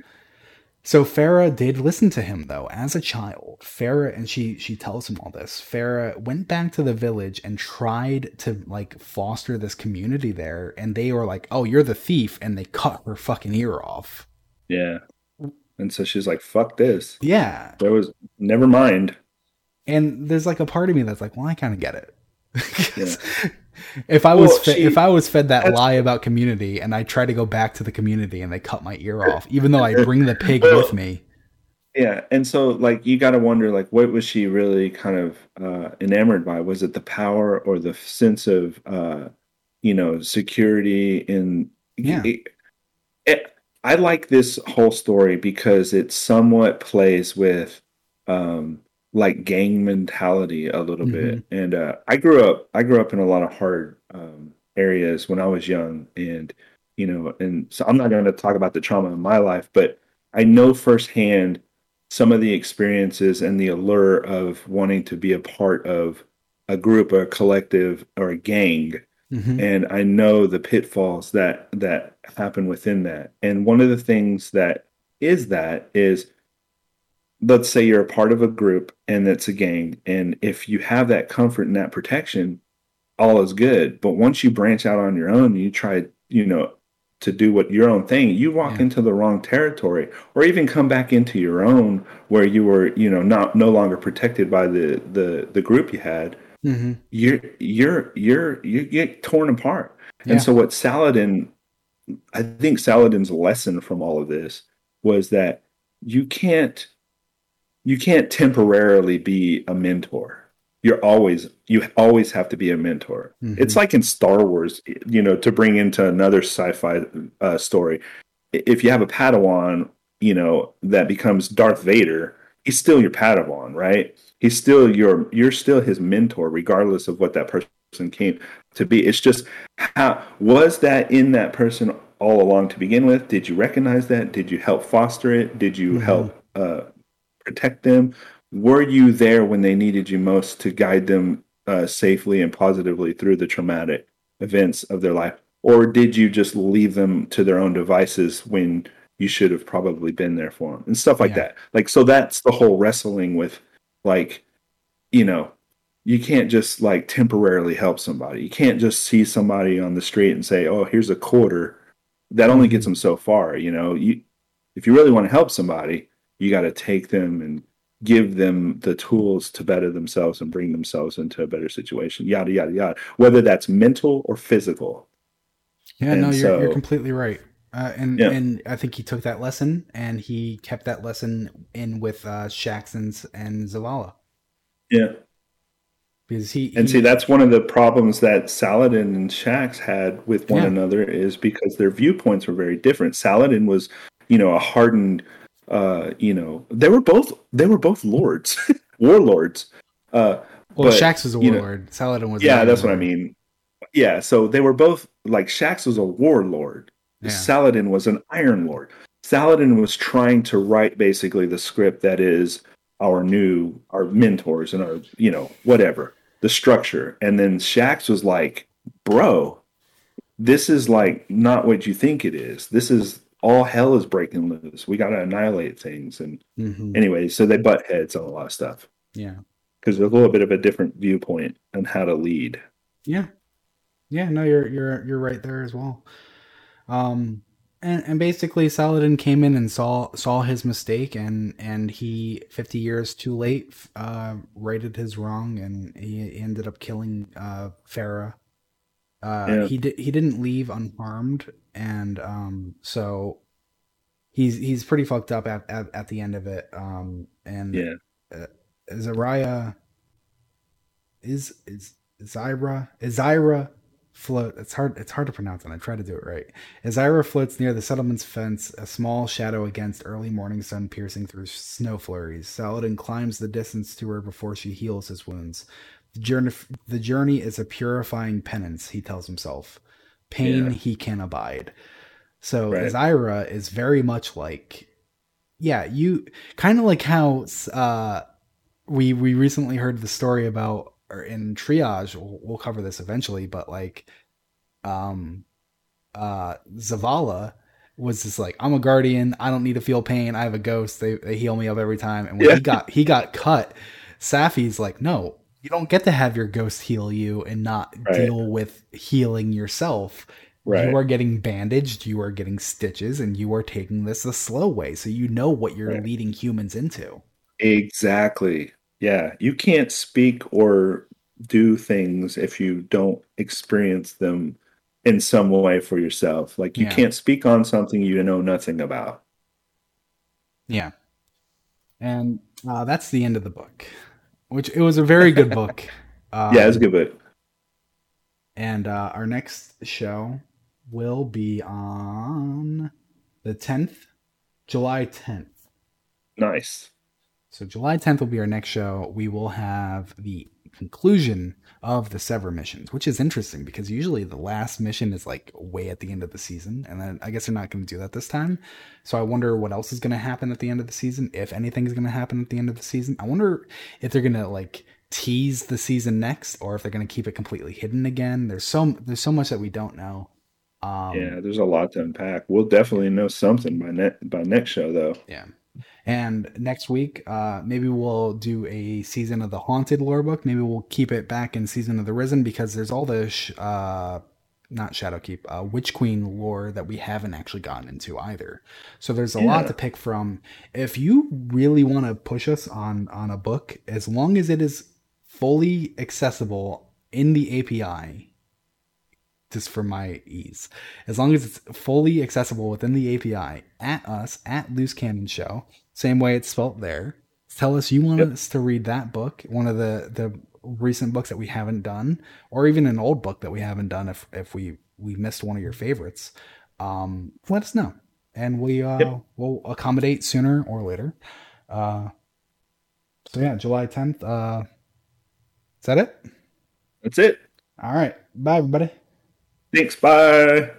So Farah did listen to him though as a child. Farah and she she tells him all this. Farah went back to the village and tried to like foster this community there. And they were like, "Oh, you're the thief," and they cut her fucking ear off. Yeah. And so she's like, fuck this. Yeah. There was, never mind. And there's like a part of me that's like, well, I kind of get it. yeah. If I was well, fe- she, if I was fed that lie about community and I try to go back to the community and they cut my ear off, even though I bring the pig well, with me. Yeah. And so like, you got to wonder, like, what was she really kind of uh, enamored by? Was it the power or the sense of, uh, you know, security in. Yeah. It, it, I like this whole story because it somewhat plays with um, like gang mentality a little mm-hmm. bit. And uh, I grew up, I grew up in a lot of hard um, areas when I was young, and, you know, and so I'm not going to talk about the trauma in my life, but I know firsthand some of the experiences and the allure of wanting to be a part of a group or a collective or a gang. Mm-hmm. And I know the pitfalls that, that happen within that. And one of the things that is that is, let's say you're a part of a group and it's a gang. And if you have that comfort and that protection, all is good. But once you branch out on your own, you try, you know, to do what your own thing, you walk yeah. into the wrong territory, or even come back into your own where you were, you know, not no longer protected by the, the, the group you had. Mm-hmm. You're you're you're you get torn apart, yeah. and so what Saladin, I think Saladin's lesson from all of this was that you can't you can't temporarily be a mentor. You're always you always have to be a mentor. Mm-hmm. It's like in Star Wars, you know, to bring into another sci-fi uh, story. If you have a Padawan, you know, that becomes Darth Vader, he's still your Padawan, right? He's still your, you're still his mentor, regardless of what that person came to be. It's just, how was that in that person all along to begin with? Did you recognize that? Did you help foster it? Did you mm-hmm. help uh, protect them? Were you there when they needed you most to guide them uh, safely and positively through the traumatic events of their life? Or did you just leave them to their own devices when you should have probably been there for them? And stuff like yeah. that. Like, so that's the whole wrestling with, like, you know, you can't just like temporarily help somebody. You can't just see somebody on the street and say, oh, here's a quarter. That only gets them so far. You know, you, if you really want to help somebody, you got to take them and give them the tools to better themselves and bring themselves into a better situation. Yada, yada, yada. Whether that's mental or physical. Yeah, and no, you're, so, you're completely right. Uh, and, yeah. and I think he took that lesson and he kept that lesson in with uh, Shaxxons and Zavala. Yeah. Because he, and he, see, that's one of the problems that Saladin and Shaxx had with one yeah. another, is because their viewpoints were very different. Saladin was, you know, a hardened, uh, you know, they were both, they were both lords, warlords. Uh, well, but, Shaxx was a warlord. Know, Saladin was. Yeah, that's warlord. What I mean. Yeah. So they were both like, Shaxx was a warlord. Yeah. Saladin was an Iron Lord. Saladin was trying to write basically the script that is our new, our mentors and our, you know, whatever, the structure. And then Shaxx was like, bro, this is like not what you think it is. This is all hell is breaking loose. We got to annihilate things. And mm-hmm. anyway, so they butt heads on a lot of stuff. Yeah. Because there's a little bit of a different viewpoint on how to lead. Yeah. Yeah. No, you're, you're, you're right there as well. Um, And, and basically, Saladin came in and saw saw his mistake, and, and he, fifty years too late, uh, righted his wrong, and he ended up killing uh, Farah. Uh, yeah. He di- he didn't leave unharmed, and um, so he's he's pretty fucked up at, at, at the end of it. Um, and yeah. uh, Zarya is is Zyra is Zyra. Float. It's hard. It's hard to pronounce, and I try to do it right. Azira floats near the settlement's fence, a small shadow against early morning sun piercing through snow flurries. Saladin climbs the distance to her before she heals his wounds. The journey, the journey is a purifying penance, he tells himself. Pain yeah. he can abide. So right. Azira is very much like, yeah, you kind of like how uh, we we recently heard the story about. Or in Triage, we'll, we'll cover this eventually, but like um uh Zavala was just like, I'm a guardian, I don't need to feel pain, I have a ghost, they, they heal me up every time. And when yeah. he got he got cut, Safi's like, no, you don't get to have your ghost heal you and not right. deal with healing yourself. Right. You are getting bandaged, you are getting stitches, and you are taking this the slow way, so you know what you're right. leading humans into. Exactly. Yeah, you can't speak or do things if you don't experience them in some way for yourself. Like, you yeah. can't speak on something you know nothing about. Yeah. And uh, that's the end of the book, which it was a very good book. Um, yeah, it was a good book. And uh, our next show will be on the tenth, July tenth. Nice. So July tenth will be our next show. We will have the conclusion of the Sever missions, which is interesting because usually the last mission is like way at the end of the season. And then I guess they're not going to do that this time. So I wonder what else is going to happen at the end of the season. If anything is going to happen at the end of the season, I wonder if they're going to like tease the season next or if they're going to keep it completely hidden again. There's so, there's so much that we don't know. Um, yeah, there's a lot to unpack. We'll definitely know something by next, by next show though. Yeah. And next week, uh, maybe we'll do a Season of the Haunted lore book. Maybe we'll keep it back in Season of the Risen because there's all the, sh- uh, not Shadowkeep, uh, Witch Queen lore that we haven't actually gotten into either. So there's a yeah. lot to pick from. If you really want to push us on, on a book, as long as it is fully accessible in the A P I, just for my ease, as long as it's fully accessible within the A P I, at us, at Loose Cannon Show, same way it's spelt there, tell us you want yep. us to read that book, one of the, the recent books that we haven't done, or even an old book that we haven't done if, if we, we missed one of your favorites. Um, let us know, and we uh, yep. will accommodate sooner or later. Uh, so yeah, July tenth. Uh, is that it? That's it. All right. Bye, everybody. Thanks, bye.